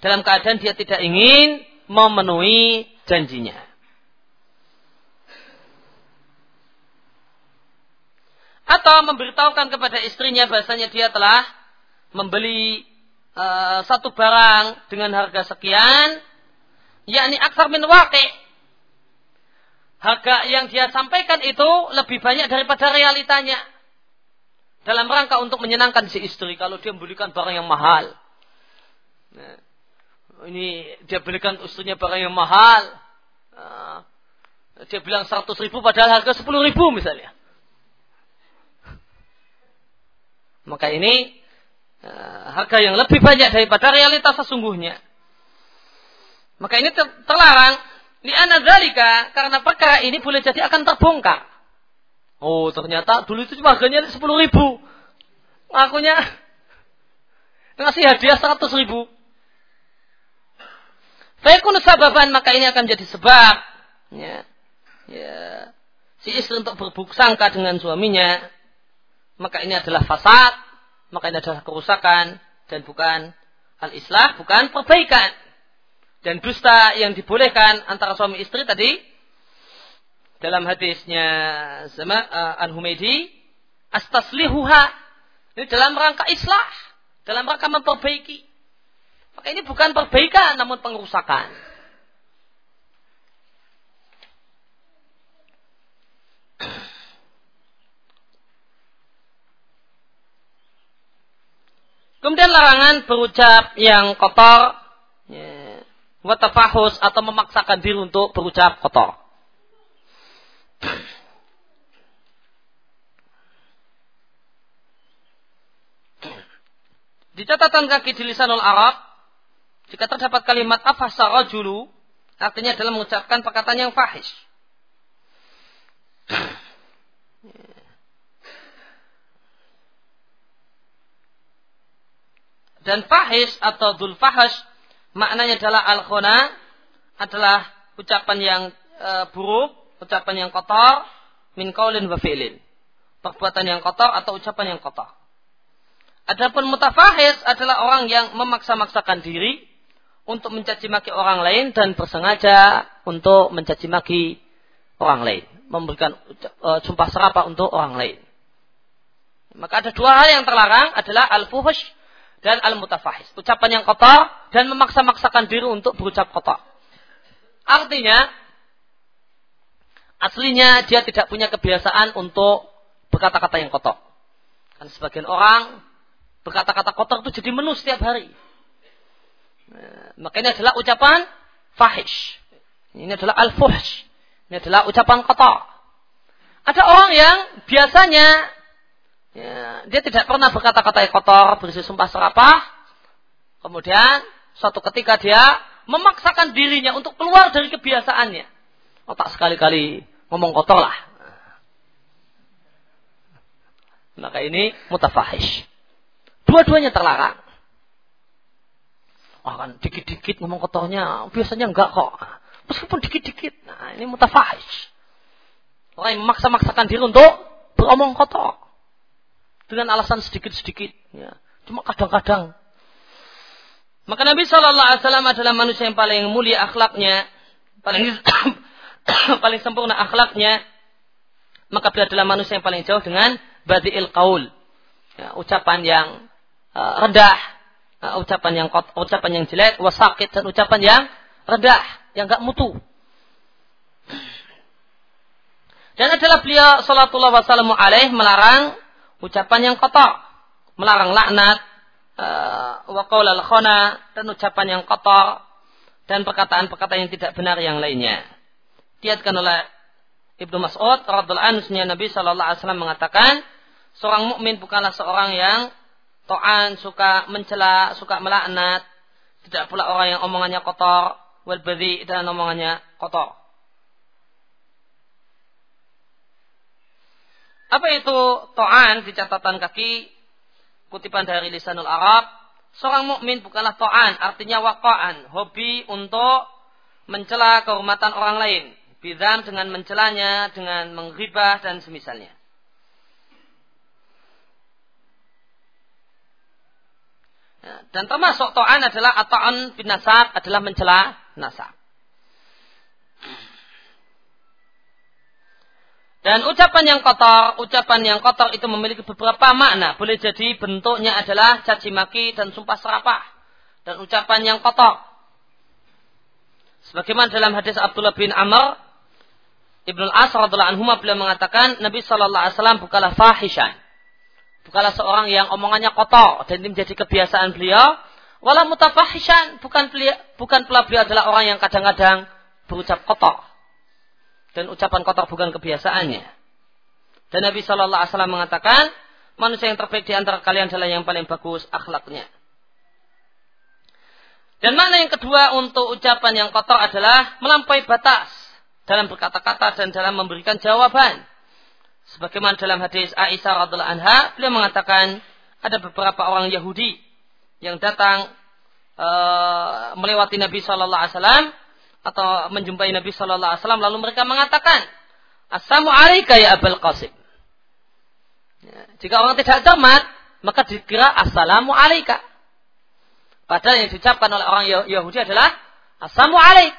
dalam keadaan dia tidak ingin memenuhi janjinya. Atau memberitahukan kepada istrinya bahasanya dia telah membeli satu barang dengan harga sekian, yakni aksar min waqi'. Harga yang dia sampaikan itu lebih banyak daripada realitanya. Dalam rangka untuk menyenangkan si istri, kalau dia membelikan barang yang mahal. Nah, ini dia belikan istrinya barang yang mahal. Dia bilang 100.000 padahal harga 10.000 misalnya. Maka ini harga yang lebih banyak daripada realitas sesungguhnya. Maka ini terlarang. Li'anna dzalika, karena perkara ini boleh jadi akan terbongkar. Oh, ternyata dulu itu harganya 10.000. Ngakunya ngasih hadiah 100.000. Faikun sababan, maka ini akan jadi sebab. Si istri untuk berburuk sangka dengan suaminya. Maka ini adalah fasad, maka ini adalah kerusakan, dan bukan al-islah, bukan perbaikan. Dan dusta yang dibolehkan antara suami istri tadi, dalam hadisnya Al-Humaydi, astaslihuha, ini dalam rangka islah, dalam rangka memperbaiki. Maka ini bukan perbaikan, namun pengerusakan. Kemudian larangan berucap yang kotor, watafahus, atau memaksakan diri untuk berucap kotor. Di catatan kaki di Lisanul Arab, jika terdapat kalimat afasa rajulu artinya dalam mengucapkan perkataan yang fahish. Dan fahish atau dzul fahash maknanya adalah al-khona, adalah ucapan yang buruk, ucapan yang kotor, min qaulin wa fi'lin, perbuatan yang kotor atau ucapan yang kotor. Adapun mutafahish adalah orang yang memaksa-maksakan diri untuk mencaci maki orang lain dan bersengaja untuk mencaci maki orang lain, memberikan sumpah serapah untuk orang lain. Maka ada dua hal yang terlarang, adalah al-fuhush dan al-mutafahish, ucapan yang kotor dan memaksa-maksakan diri untuk berucap kotor. Artinya aslinya dia tidak punya kebiasaan untuk berkata-kata yang kotor. Kan sebagian orang berkata-kata kotor itu jadi menu setiap hari. Nah, makanya adalah ucapan fahish. Ini adalah al-fuhsh. Ini adalah ucapan kotor. Ada orang yang biasanya dia tidak pernah berkata-kata yang kotor, berisi sumpah serapah. Kemudian suatu ketika dia memaksakan dirinya untuk keluar dari kebiasaannya. Oh, tak sekali-kali ngomong kotor lah. Maka ini mutafahish. Dua-duanya terlarang. Oh, kan dikit-dikit ngomong kotornya, biasanya enggak kok. Meskipun dikit-dikit, nah ini mutafahish. Orang yang memaksa-maksakan diri untuk beromong kotor dengan alasan sedikit-sedikit. Ya. Cuma kadang-kadang. Maka Nabi Shallallahu Alaihi Wasallam adalah manusia yang paling mulia akhlaknya, paling sempurna akhlaknya. Maka beliau adalah manusia yang paling jauh dengan badi'il qaul, ya, ucapan yang rendah. Ucapan yang jelek, wasakit, dan ucapan yang rendah, yang enggak mutu. Dan adalah beliau sallallahu wasallam alaih melarang ucapan yang kotor, melarang laknat, wa qaulal khana, dan ucapan yang kotor, dan perkataan-perkataan yang tidak benar yang lainnya. Diatkan oleh Ibnu Mas'ud radhiyallahu anhu, Nabi sallallahu alaihi wasallam mengatakan, seorang mukmin bukanlah seorang yang to'an, suka mencela, suka melaknat, tidak pula orang yang omongannya kotor, wal badhi, dan omongannya kotor. Apa itu to'an? Di catatan kaki kutipan dari Lisanul Arab, seorang mukmin bukanlah to'an, artinya waqa'an, hobi untuk mencela kehormatan orang lain, bidzam, dengan mencelanya, dengan menghibah dan semisalnya. Dan termasuk ta'an adalah ta'an bin nasab, adalah mencela nasab. Dan ucapan yang kotor itu memiliki beberapa makna. Boleh jadi bentuknya adalah caci maki dan sumpah serapah dan ucapan yang kotor. Sebagaimana dalam hadis Abdullah bin Amr Ibnu Al-As radhiyallahu anhu, beliau mengatakan Nabi sallallahu alaihi wasallam bukanlah fahishan, bukanlah seorang yang omongannya kotor dan ini menjadi kebiasaan beliau. Wala mutafahishan, bukan pula beliau adalah orang yang kadang-kadang berucap kotor dan ucapan kotor bukan kebiasaannya. Dan Nabi Shallallahu Alaihi Wasallam mengatakan manusia yang terbaik di antara kalian adalah yang paling bagus akhlaknya. Dan makna yang kedua untuk ucapan yang kotor adalah melampaui batas dalam berkata-kata dan dalam memberikan jawaban. Sebagaimana dalam hadis Aisyah radhiallahu anha, beliau mengatakan ada beberapa orang Yahudi yang datang melewati Nabi Shallallahu Alaihi Wasallam atau menjumpai Nabi Shallallahu Alaihi Wasallam, lalu mereka mengatakan, Assalamu alaika ya Abul Qasim. Ya, jika orang tidak cermat maka dikira Assalamu alaika. Padahal yang diucapkan oleh orang Yahudi adalah Assalamu alaik.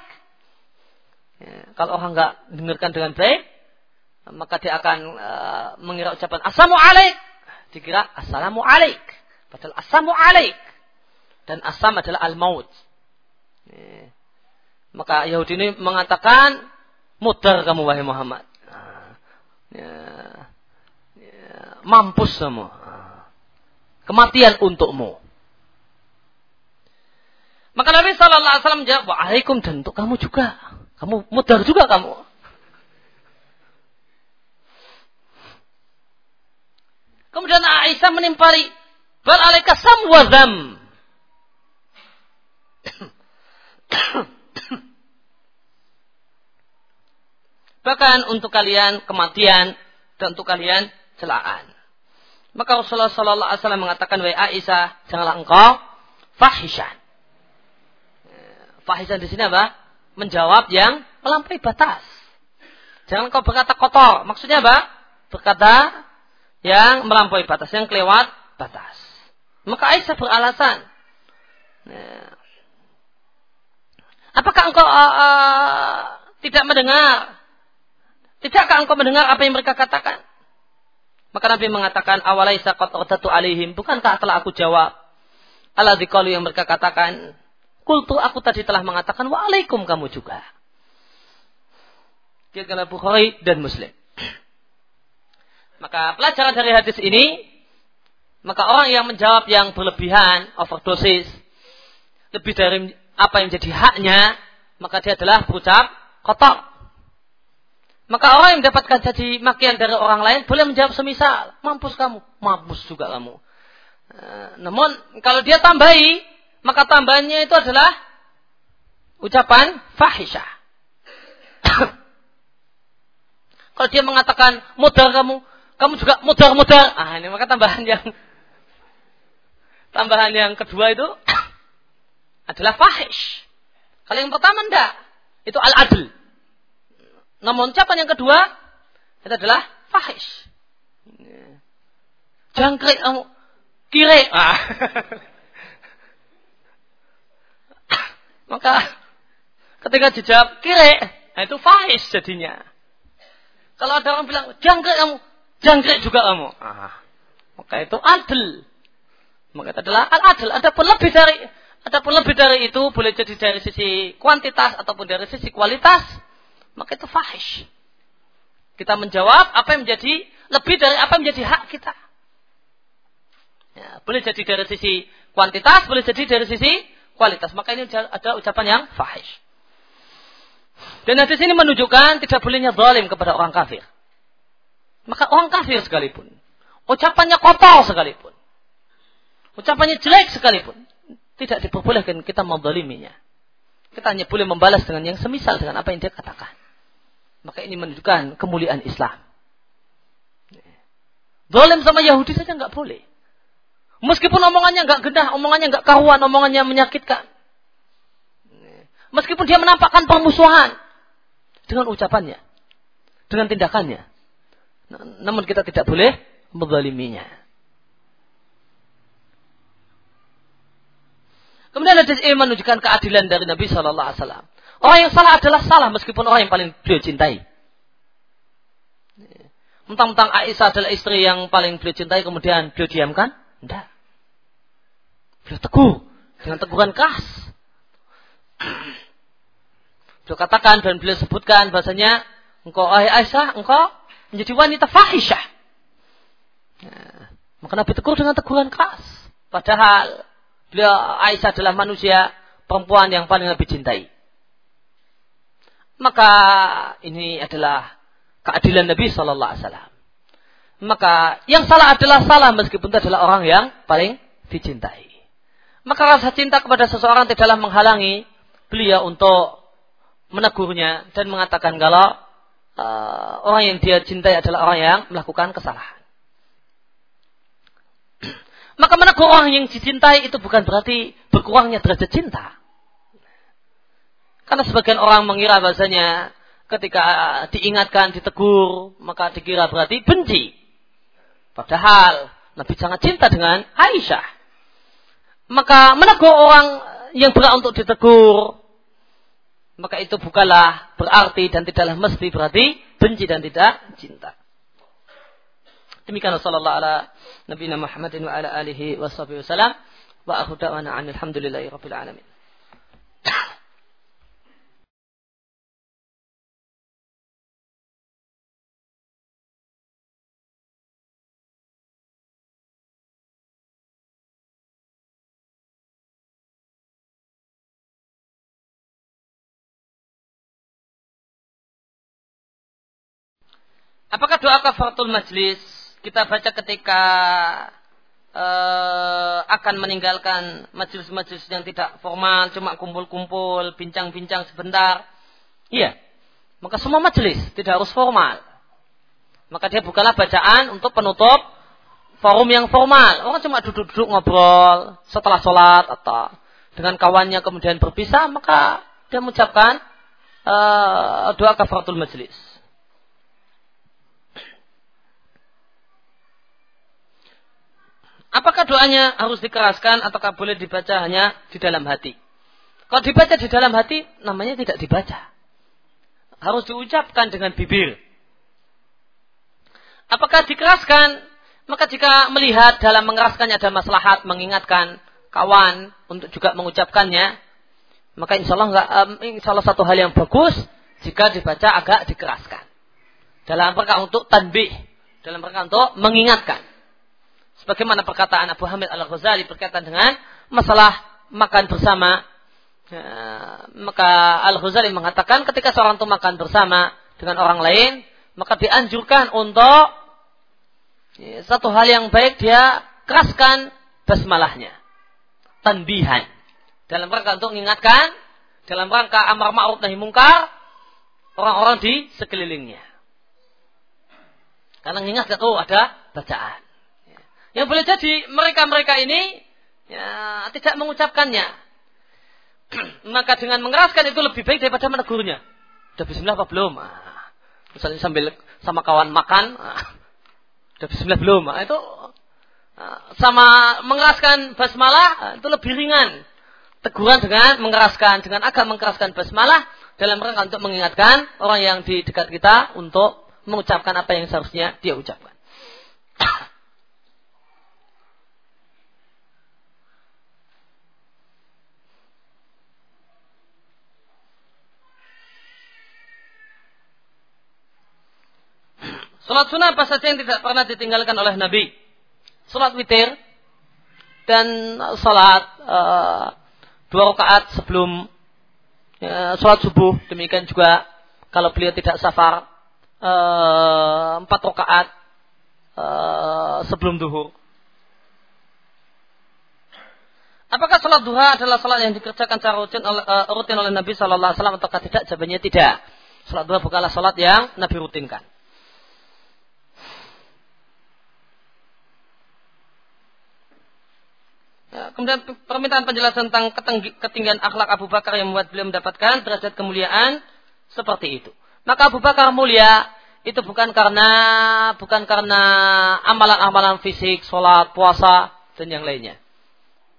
Ya, kalau orang enggak dengarkan dengan baik, maka dia akan mengira ucapan Assalamu alaik, dikira Assalamu alaik, padahal Assalamu alaik, dan Assam adalah al-maut. Maka Yahudi ini mengatakan mudar kamu wahai Muhammad, mampus kamu, kematian untukmu. Maka Nabi Sallallahu Alaihi Wasallam menjawab, wa'alaikum, dan untuk kamu juga, kamu mudar juga kamu. Kemudian Aisyah menimpali, bal alaika sam wa dham. Bahkan untuk kalian kematian dan untuk kalian celaan. Maka Rasulullah sallallahu alaihi wasallam mengatakan, wahai Aisyah, janganlah engkau fahisyan. Fahisyan di sini apa? Menjawab yang melampaui batas. Jangan engkau berkata kotor. Maksudnya apa? Berkata yang melampaui batas, yang kelewat batas. Maka Aisyah beralasan. Apakah engkau tidak mendengar? Tidakkah engkau mendengar apa yang mereka katakan? Maka Nabi mengatakan, awalaisa qad radatu alaihim, bukankah telah aku jawab alladzi qalu yang mereka katakan? Qultu, aku tadi telah mengatakan, wa alaikum, kamu juga. Diriwayatkan Bukhari dan Muslim. Maka pelajaran dari hadis ini, maka orang yang menjawab yang berlebihan, overdosis, lebih dari apa yang jadi haknya, maka dia adalah berucap kotor. Maka orang yang mendapatkan jadi makian dari orang lain boleh menjawab semisal, mampus kamu, mampus juga kamu. Namun kalau dia tambahi, maka tambahannya itu adalah ucapan fahisyah. Kalau dia mengatakan mudar kamu, kamu juga mudar-mudar. Ah, ini maka tambahan yang kedua itu adalah fahish. Kalau yang pertama enggak, itu al-adl. Namun ucapan yang kedua itu adalah fahish. Jangkrik kamu, kire. Ah. Maka ketika dijawab kire, nah itu fahish jadinya. Kalau ada orang bilang jangkrik kamu, jangkrik juga kamu. Ah. Maka itu adl. Maka itu adalah al-adl. Adapun lebih dari itu boleh jadi dari sisi kuantitas ataupun dari sisi kualitas, maka itu fahish. Kita menjawab apa yang menjadi lebih dari apa yang menjadi hak kita. Ya, boleh jadi dari sisi kuantitas, boleh jadi dari sisi kualitas. Maka ini ada ucapan yang fahish. Dan hadis ini menunjukkan tidak bolehnya zalim kepada orang kafir. Maka orang kafir sekalipun, ucapannya kotor sekalipun, ucapannya jelek sekalipun, tidak diperbolehkan kita menzaliminya. Kita hanya boleh membalas dengan yang semisal dengan apa yang dia katakan. Maka ini menunjukkan kemuliaan Islam. Zalim sama Yahudi saja enggak boleh. Meskipun omongannya enggak genah, omongannya enggak karuan, omongannya menyakitkan. Meskipun dia menampakkan permusuhan dengan ucapannya, dengan tindakannya, namun kita tidak boleh menzaliminya. Kemudian hadis ini menunjukkan keadilan dari Nabi Shallallahu Alaihi Wasallam. Orang yang salah adalah salah meskipun orang yang paling beliau cintai. Mentang-mentang Aisyah adalah istri yang paling beliau cintai, kemudian beliau diamkan? Tidak. Beliau teguh dengan teguran keras. Beliau katakan dan beliau sebutkan bahasanya, engkau Aisyah, engkau menjadi wanita fahisyah. Nah, maka Nabi tegur dengan teguran keras. Padahal beliau Aisyah adalah manusia, perempuan yang paling Nabi cintai. Maka ini adalah keadilan Nabi Sallallahu Alaihi Wasallam. Maka yang salah adalah salah meskipun itu adalah orang yang paling dicintai. Maka rasa cinta kepada seseorang tidaklah menghalangi beliau untuk menegurnya dan mengatakan kalau orang yang dia cintai adalah orang yang melakukan kesalahan. Maka menegur orang yang dicintai itu bukan berarti berkurangnya derajat cinta. Karena sebagian orang mengira bahasanya ketika diingatkan, ditegur, maka dikira berarti benci. Padahal Nabi sangat cinta dengan Aisyah. Maka menegur orang yang berat untuk ditegur, maka itu bukanlah berarti dan tidaklah mesti berarti benci dan tidak cinta. Demikian sallallahu ala nabiyina Muhammadin wa ala alihi wa sahbihi wasallam wa akhu da'wana alhamdulillahi rabbil alamin. Apakah doa kafaratul majlis kita baca ketika akan meninggalkan majelis-majelis yang tidak formal, cuma kumpul-kumpul, bincang-bincang sebentar? Iya. Maka semua majelis, tidak harus formal. Maka dia bukalah bacaan untuk penutup forum yang formal. Orang cuma duduk-duduk ngobrol setelah sholat atau dengan kawannya kemudian berpisah, maka dia mengucapkan doa kafaratul majelis. Apakah doanya harus dikeraskan ataukah boleh dibaca hanya di dalam hati? Kalau dibaca di dalam hati, namanya tidak dibaca. Harus diucapkan dengan bibir. Apakah dikeraskan? Maka jika melihat dalam mengeraskannya ada maslahat, mengingatkan kawan untuk juga mengucapkannya, maka insya Allah satu hal yang bagus jika dibaca agak dikeraskan. Dalam rangka untuk tanbih, dalam rangka untuk mengingatkan. Sebagaimana perkataan Abu Hamid Al-Ghazali berkaitan dengan masalah makan bersama. Maka Al-Ghazali mengatakan ketika seorang itu makan bersama dengan orang lain, maka dianjurkan untuk satu hal yang baik dia keraskan basmalahnya. Tanbihan. Dalam rangka untuk mengingatkan, dalam rangka amar ma'ruf nahi mungkar orang-orang di sekelilingnya. Karena mengingatkan, oh ada bacaan. Yang boleh jadi mereka-mereka ini ya, tidak mengucapkannya. Maka dengan mengeraskan itu lebih baik daripada menegurnya. Udah bismillah apa belum? Misalnya sambil sama kawan makan. Udah bismillah belum? Itu sama mengeraskan basmalah itu lebih ringan. Teguran dengan mengeraskan. Dengan agak mengeraskan basmalah dalam rangka untuk mengingatkan orang yang di dekat kita untuk mengucapkan apa yang seharusnya dia ucapkan. Salat sunnah apa saja yang tidak pernah ditinggalkan oleh Nabi? Salat witir dan salat dua rakaat sebelum salat subuh. Demikian juga kalau beliau tidak safar 4 rakaat sebelum duhur. Apakah salat duha adalah salat yang dikerjakan secara rutin oleh Nabi Sallallahu Alaihi Wasallam ataukah tidak? Jawabannya tidak. Salat duha bukanlah salat yang Nabi rutinkan. Kemudian permintaan penjelasan tentang ketinggian akhlak Abu Bakar yang membuat beliau mendapatkan derajat kemuliaan seperti itu. Maka Abu Bakar mulia itu bukan karena amalan-amalan fisik, sholat, puasa dan yang lainnya.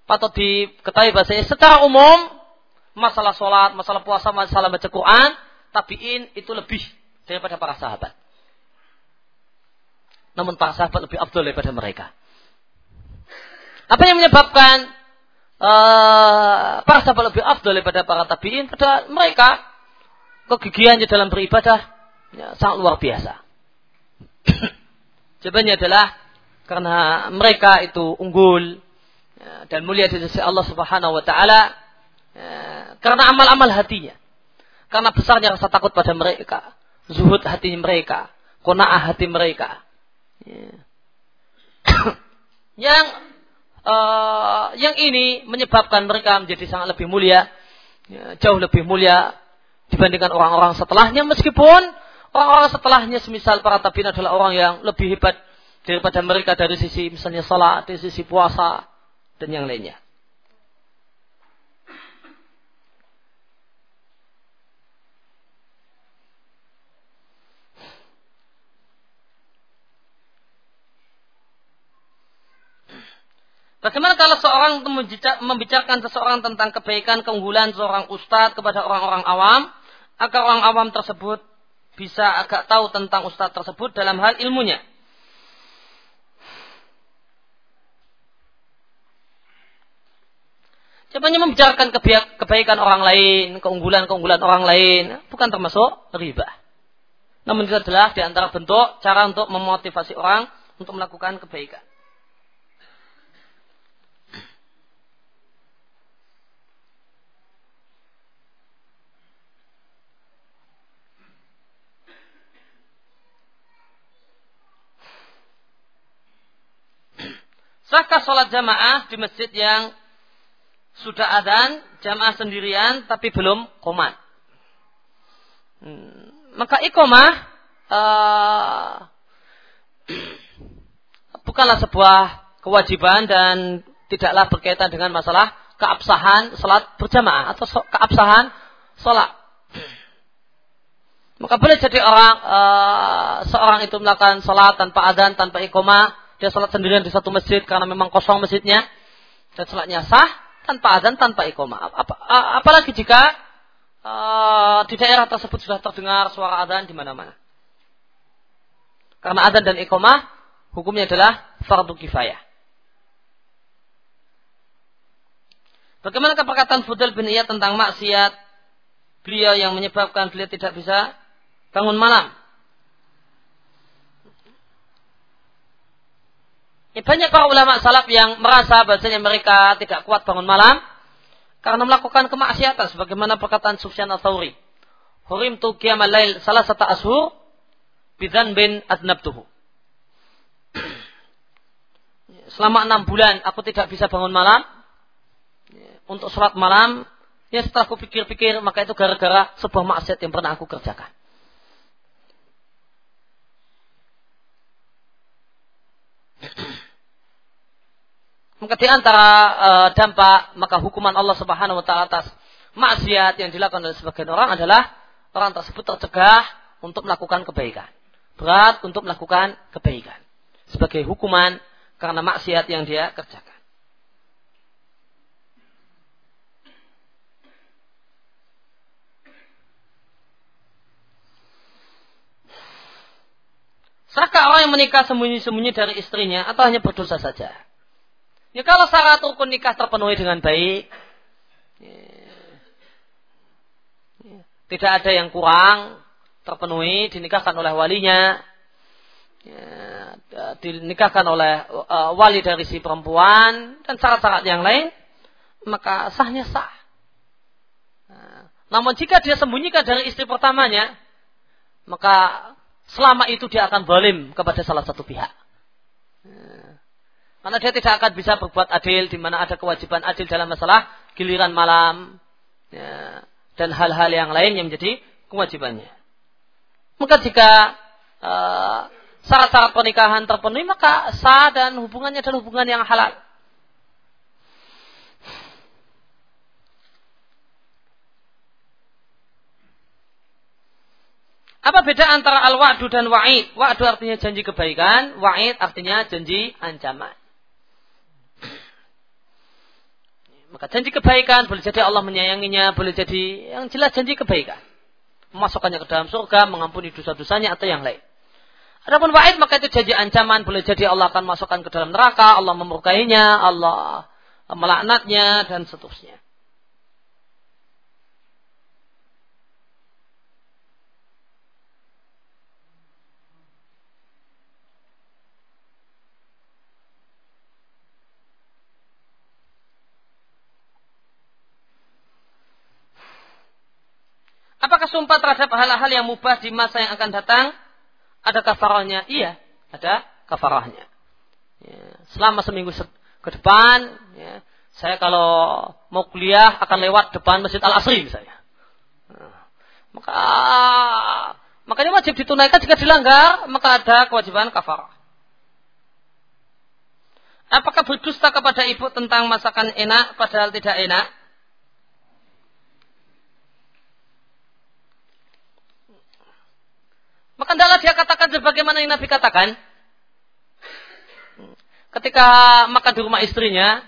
Patut diketahui bahasanya secara umum masalah sholat, masalah puasa, masalah baca Quran, tabiin itu lebih daripada para sahabat. Namun para sahabat lebih afdal daripada mereka. Apa yang menyebabkan para sahabat lebih afdal daripada para tabi'in? Padahal mereka kegigihannya dalam beribadah ya, sangat luar biasa. Jawabannya adalah karena mereka itu unggul ya, dan mulia di sisi Allah Subhanahu Wa Taala ya, karena amal-amal hatinya, karena besarnya rasa takut pada mereka, zuhud hati mereka, qanaah hati mereka, ya. Yang ini menyebabkan mereka menjadi sangat lebih mulia, ya, jauh lebih mulia dibandingkan orang-orang setelahnya. Meskipun orang-orang setelahnya semisal para tabi'in adalah orang yang lebih hebat daripada mereka dari sisi misalnya salat, dari sisi puasa dan yang lainnya. Bagaimana kalau seorang membicarakan seseorang tentang kebaikan, keunggulan seorang ustadz kepada orang-orang awam, agar orang awam tersebut bisa agak tahu tentang ustadz tersebut dalam hal ilmunya? Jawabannya membicarakan kebaikan orang lain, keunggulan orang lain, bukan termasuk riba. Namun itu adalah di antara bentuk cara untuk memotivasi orang untuk melakukan kebaikan. Sahkah sholat jamaah di masjid yang sudah adzan, jamaah sendirian tapi belum qomat? maka iqamah bukanlah sebuah kewajiban dan tidaklah berkaitan dengan masalah keabsahan salat berjamaah atau keabsahan salat. Maka boleh jadi orang seorang itu melakukan salat tanpa adzan, tanpa iqamah, dia salat sendirian di satu masjid karena memang kosong masjidnya dan salatnya sah tanpa adzan, tanpa iqamah. Apalagi jika di daerah tersebut sudah terdengar suara adzan di mana-mana. Karena adzan dan iqamah hukumnya adalah fardu kifayah. Bagaimana perkataan Fudel bin Iyat tentang maksiat beliau yang menyebabkan beliau tidak bisa bangun malam? Ya, banyak para ulama salaf yang merasa bahasanya mereka tidak kuat bangun malam karena melakukan kemaksiatan. Sebagaimana perkataan Sufyan al-Tawri, hurimtu qiyamal lail salasata ashur bidzanbin adnabtuhu. Selama 6 bulan aku tidak bisa bangun malam untuk sholat malam. Ya, setelah aku pikir-pikir maka itu gara-gara sebuah maksiat yang pernah aku kerjakan. Maka di antara dampak maka hukuman Allah Subhanahu wa taala atas maksiat yang dilakukan oleh sebagian orang adalah orang tersebut tercegah untuk melakukan kebaikan. Berat untuk melakukan kebaikan sebagai hukuman karena maksiat yang dia kerjakan. Sahkah orang yang menikah sembunyi-sembunyi dari istrinya atau hanya berdosa saja? Ya, kalau syarat rukun nikah terpenuhi dengan baik, tidak ada yang kurang, terpenuhi, dinikahkan oleh walinya, dinikahkan oleh wali dari si perempuan, dan syarat-syarat yang lain, maka sahnya sah. Nah, namun jika dia sembunyikan dari istri pertamanya, maka selama itu dia akan zalim kepada salah satu pihak. Karena dia tidak akan bisa berbuat adil, di mana ada kewajiban adil dalam masalah giliran malam dan hal-hal yang lain yang menjadi kewajibannya. Maka jika syarat-syarat pernikahan terpenuhi, maka sah dan hubungannya adalah hubungan yang halal. Apa beda antara al-wa'du dan wa'id? Wa'du artinya janji kebaikan, wa'id artinya janji ancaman. Maka janji kebaikan boleh jadi Allah menyayanginya, boleh jadi yang jelas janji kebaikan, memasukkannya ke dalam surga, mengampuni dosa-dosanya atau yang lain. Adapun wa'id maka itu janji ancaman, boleh jadi Allah akan masukkan ke dalam neraka, Allah memurkainya, Allah melaknatnya dan seterusnya. Apakah sumpah terhadap hal-hal yang mubah di masa yang akan datang ada kafarahnya? Iya, ada kafarahnya. Ya, selama seminggu ke depan, ya, saya kalau mau kuliah akan lewat depan Masjid Al-Asri misalnya. Nah, makanya wajib ditunaikan, jika dilanggar maka ada kewajiban kafarah. Apakah berdusta kepada ibu tentang masakan enak padahal tidak enak? Maka tidaklah dia katakan sebagaimana yang Nabi katakan ketika makan di rumah istrinya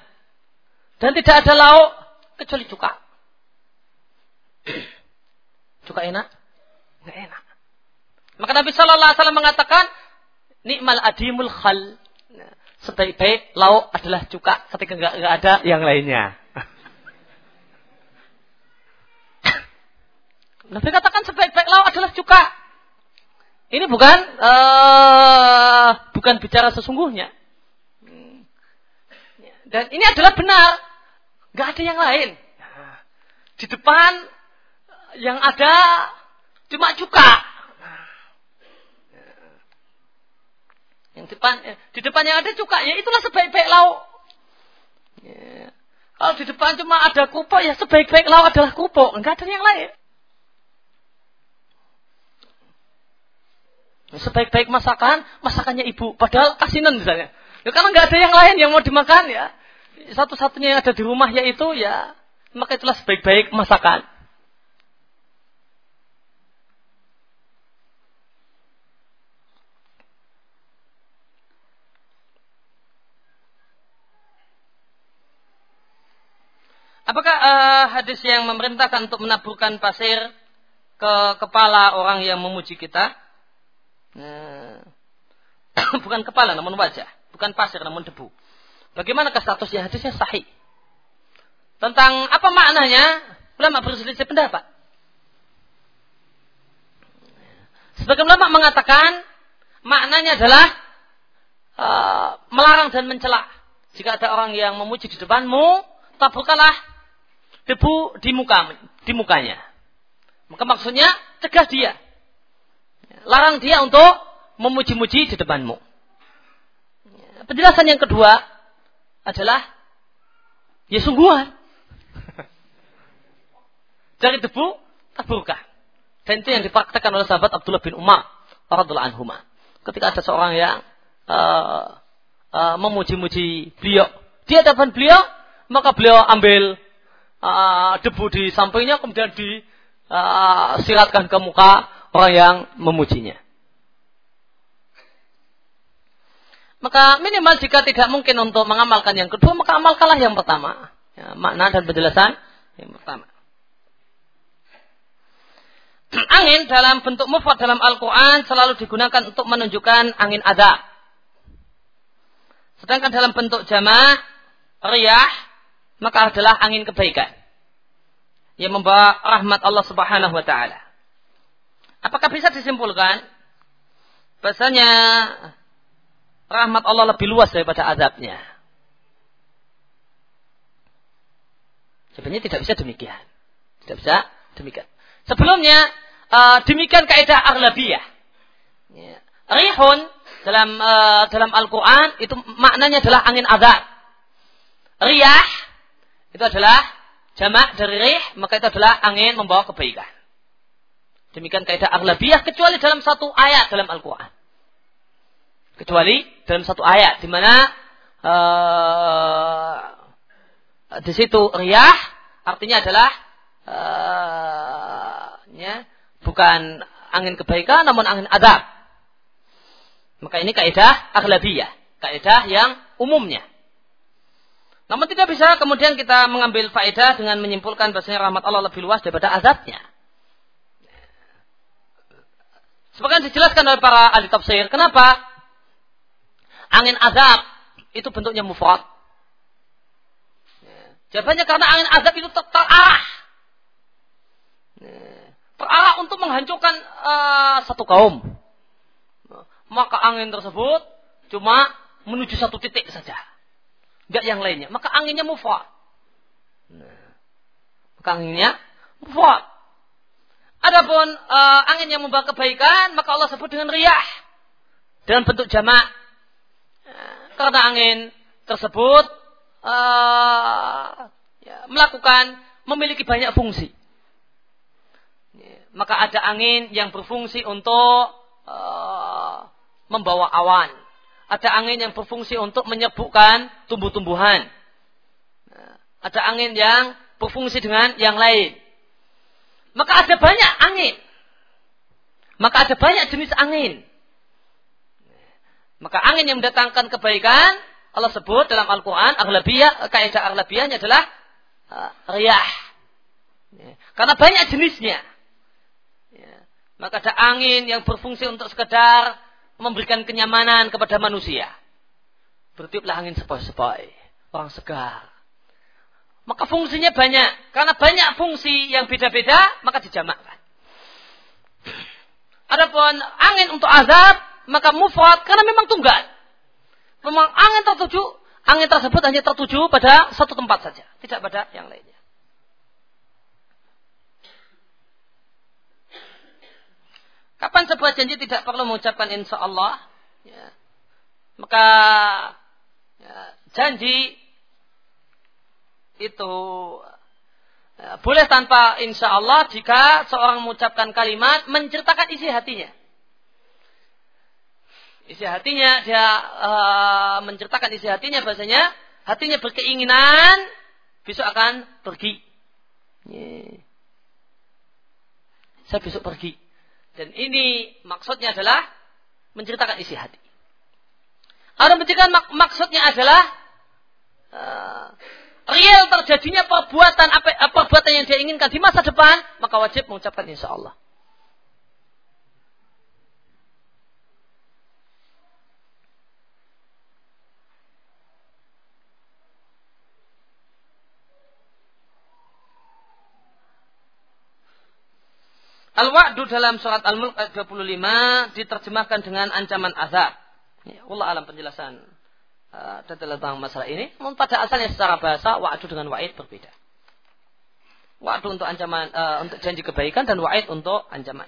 dan tidak ada lauk kecuali cuka. Cuka enak? Nggak enak. Maka Nabi SAW mengatakan nikmal adimul khal, sebaik-baik lauk adalah cuka ketika nggak ada yang lainnya. Nabi katakan sebaik-baik lauk adalah cuka. Ini bukan bicara sesungguhnya. Dan ini adalah benar. Gak ada yang lain. Di depan yang ada cuma cuka. Di depan yang ada cuka, ya itulah sebaik-baik lauk. Ya. Kalau di depan cuma ada kupo, ya sebaik-baik lauk adalah kupo. Enggak ada yang lain. sebaik-baik masakan, masakannya ibu. Padahal asinan misalnya. Ya karena nggak ada yang lain yang mau dimakan ya. Satu-satunya yang ada di rumah yaitu ya maka itulah sebaik-baik masakan. Apakah hadis yang memerintahkan untuk menaburkan pasir ke kepala orang yang memuji kita? Bukan kepala namun wajah. Bukan pasir namun debu. Bagaimanakah statusnya? Hadisnya sahih. Tentang apa maknanya? Ulama berselisih pendapat. Sebagian ulama mengatakan maknanya adalah melarang dan mencela. Jika ada orang yang memuji di depanmu, taburkanlah debu di mukanya. Maka maksudnya cegah dia. Larang dia untuk memuji-muji di depanmu. Penjelasan yang kedua adalah ya sungguhan. Cari debu, taburkan. Dan itu yang dipraktekkan oleh sahabat Abdullah bin Umar radhiyallahu anhuma. Ketika ada seorang yang memuji-muji beliau, dia depan beliau, maka beliau ambil debu di sampingnya kemudian disiratkan ke muka orang yang memujinya. Maka minimal jika tidak mungkin untuk mengamalkan yang kedua, maka amalkanlah yang pertama. Ya, makna dan penjelasan yang pertama. Angin dalam bentuk mufrad dalam Al-Quran selalu digunakan untuk menunjukkan angin azab. Sedangkan dalam bentuk jamak riyah, maka adalah angin kebaikan yang membawa rahmat Allah Subhanahu wa ta'ala. Apakah bisa disimpulkan bahasanya rahmat Allah lebih luas daripada azabnya? Sebenarnya tidak bisa demikian. Tidak bisa demikian. Sebelumnya demikian kaidah aghlabiyah. Rihun dalam Al-Quran itu maknanya adalah angin azab. Riyah itu adalah jamak dari rih, maka itu adalah angin membawa kebaikan. Demikian kaidah aghlabiyah kecuali dalam satu ayat dalam Al-Quran. Kecuali dalam satu ayat di mana di situ riyah artinya adalah bukan angin kebaikan namun angin azab. Maka ini kaidah aghlabiyah, kaidah yang umumnya. Namun tidak bisa kemudian kita mengambil faedah dengan menyimpulkan bahasanya rahmat Allah lebih luas daripada azabnya. Sebagaimana dijelaskan oleh para ahli tafsir, kenapa angin azab itu bentuknya mufrad? Jawabannya karena angin azab itu terarah. Terarah untuk menghancurkan satu kaum. Maka angin tersebut cuma menuju satu titik saja. Enggak yang lainnya. Maka anginnya mufrad. Adapun angin yang membawa kebaikan, maka Allah sebut dengan riyah. Dalam bentuk jamak. Karena angin tersebut memiliki banyak fungsi. Maka ada angin yang berfungsi untuk membawa awan. Ada angin yang berfungsi untuk menyebukkan tumbuh-tumbuhan. Ada angin yang berfungsi dengan yang lain. Maka ada banyak angin. Maka ada banyak jenis angin. Maka angin yang mendatangkan kebaikan, Allah sebut dalam Al-Quran, aghlabiyah, kaidah aghlabiyahnya adalah riyah. Karena banyak jenisnya. Maka ada angin yang berfungsi untuk sekedar memberikan kenyamanan kepada manusia. Bertiuplah angin sepoi-sepoi, orang segar. Maka fungsinya banyak. Karena banyak fungsi yang beda-beda, maka dijamakkan. Adapun angin untuk azab, maka mufrad karena memang tunggal. Memang angin tersebut hanya tertuju pada satu tempat saja, tidak pada yang lainnya. Kapan sebuah janji tidak perlu mengucapkan insya Allah? Ya. Maka janji itu boleh tanpa insya Allah jika seorang mengucapkan kalimat menceritakan isi hatinya. Isi hatinya, dia menceritakan isi hatinya, bahasanya hatinya berkeinginan besok akan pergi. Saya besok pergi. Dan ini maksudnya adalah menceritakan isi hati. Atau menceritakan maksudnya adalah real terjadinya perbuatan, apa perbuatan yang dia inginkan di masa depan, maka wajib mengucapkan insyaallah. Al-Wa'du dalam surat Al-Mulk ayat 25 diterjemahkan dengan ancaman azab. Allah alam penjelasan tentang masalah ini. Pada asalnya secara bahasa wa'du dengan wa'id berbeda. Wa'du untuk ancaman, untuk janji kebaikan, dan wa'id untuk ancaman.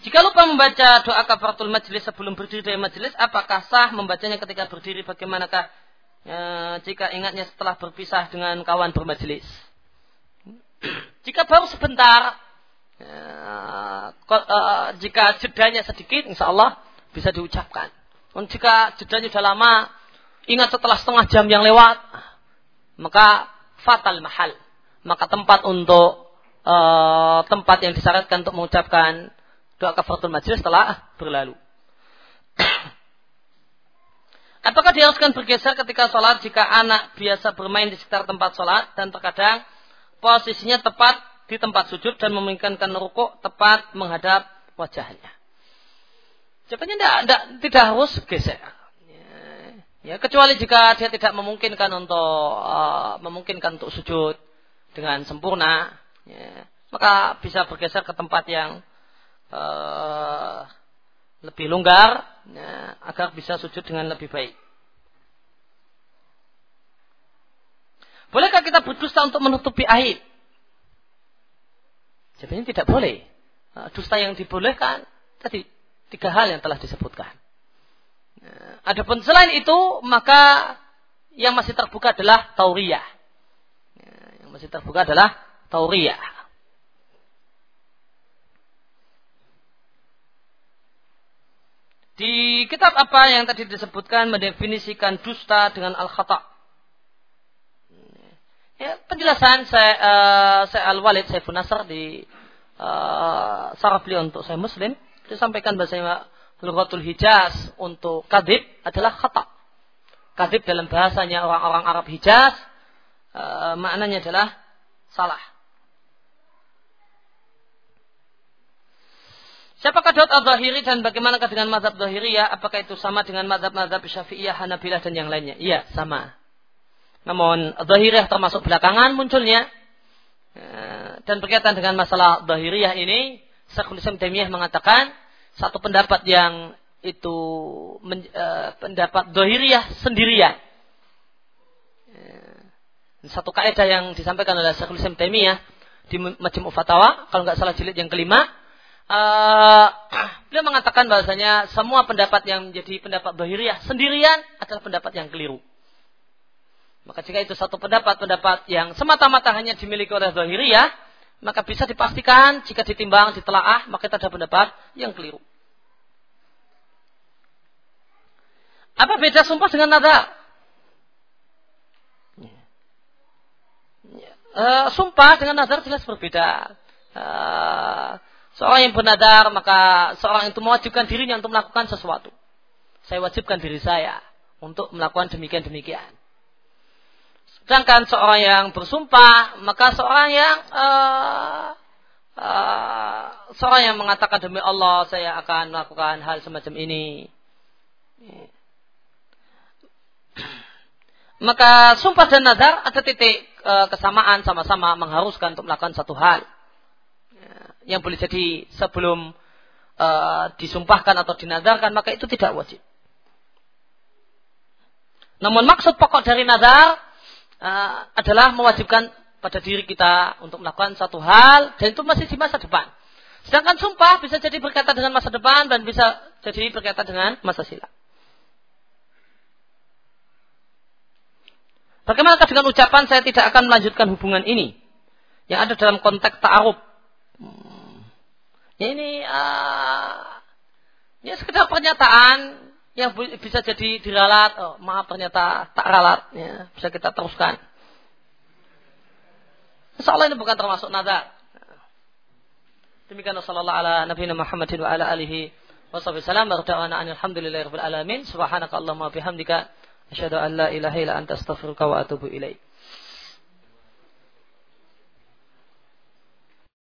Jika lupa membaca doa kafaratul majlis sebelum berdiri dari majlis, apakah sah membacanya ketika berdiri? Bagaimanakah jika ingatnya setelah berpisah dengan kawan bermajlis? Jika baru sebentar, jika jedanya sedikit, insya Allah bisa diucapkan. Dan jika jedanya sudah lama, ingat setelah setengah jam yang lewat, maka fatal mahal. Maka tempat untuk tempat yang disyaratkan untuk mengucapkan doa kafaratul majlis telah berlalu. Apakah diharuskan bergeser ketika sholat jika anak biasa bermain di sekitar tempat sholat dan terkadang posisinya tepat di tempat sujud dan memungkinkan rukuk tepat menghadap wajahnya? Jawabannya tidak harus geser. Ya, kecuali jika dia tidak memungkinkan untuk sujud dengan sempurna, ya, maka bisa bergeser ke tempat yang lebih longgar, ya, agar bisa sujud dengan lebih baik. Bolehkah kita berdusta untuk menutupi aib? Jawabannya tidak boleh. Dusta yang dibolehkan tadi 3 hal yang telah disebutkan. Adapun selain itu, maka yang masih terbuka adalah tauriyah. Di kitab apa yang tadi disebutkan mendefinisikan dusta dengan al-khata? Ya, penjelasan Syaikh Walid Saifun Nasr di syarah beliau untuk Sahih Muslim disampaikan bahasanya lughatul Hijaz untuk kadhib adalah khata. Kadhib dalam bahasanya orang-orang Arab Hijaz maknanya adalah salah. Siapakah Daud al-Zahiri dan bagaimanakah dengan mazhab Zahiriyah? Apakah itu sama dengan mazhab Syafi'iyah, Hanabilah, dan yang lainnya? Iya, sama. Namun Zahiriyah termasuk belakangan munculnya. Dan berkaitan dengan masalah Zahiriyah ini, Syekhul Islam Taimiyah mengatakan, satu pendapat yang itu pendapat Zahiriyah sendirian. Satu kaidah yang disampaikan oleh Syekhul Islam Taimiyah di Majmu' Fatawa, kalau nggak salah jilid yang kelima, beliau mengatakan bahasanya semua pendapat yang menjadi pendapat Zahiriyah sendirian adalah pendapat yang keliru. Maka jika itu satu pendapat yang semata-mata hanya dimiliki oleh Zahiriyah, maka bisa dipastikan jika ditimbang, ditelaah, maka itu ada pendapat yang keliru. Apa beda sumpah dengan nazar? Sumpah dengan nazar jelas berbeda. Seorang yang bernadar, maka seorang itu mewajibkan dirinya untuk melakukan sesuatu. Saya wajibkan diri saya untuk melakukan demikian-demikian. Sedangkan seorang yang bersumpah, maka seorang yang mengatakan demi Allah saya akan melakukan hal semacam ini. Maka sumpah dan nadar ada titik kesamaan, sama-sama mengharuskan untuk melakukan satu hal. Yang boleh jadi sebelum disumpahkan atau dinadarkan, maka itu tidak wajib. Namun maksud pokok dari nazar adalah mewajibkan pada diri kita untuk melakukan satu hal, dan itu masih di masa depan. Sedangkan sumpah bisa jadi berkaitan dengan masa depan dan bisa jadi berkaitan dengan masa silam. Bagaimana dengan ucapan saya tidak akan melanjutkan hubungan ini yang ada dalam konteks ta'aruf? Ya ini ya sekedar pernyataan yang bisa jadi diralat. Oh, maaf ternyata tak ralat, ya, bisa kita teruskan. Insyaallah ini bukan termasuk nazar. Demikian sallallahu ala nabiyina Muhammadin wa ala alihi washabihi sallam. Alhamdulillahirabbil alamin. Subhanakallahumma wa bihamdika asyhadu an la ilaha illa anta astaghfiruka wa atubu ilaik.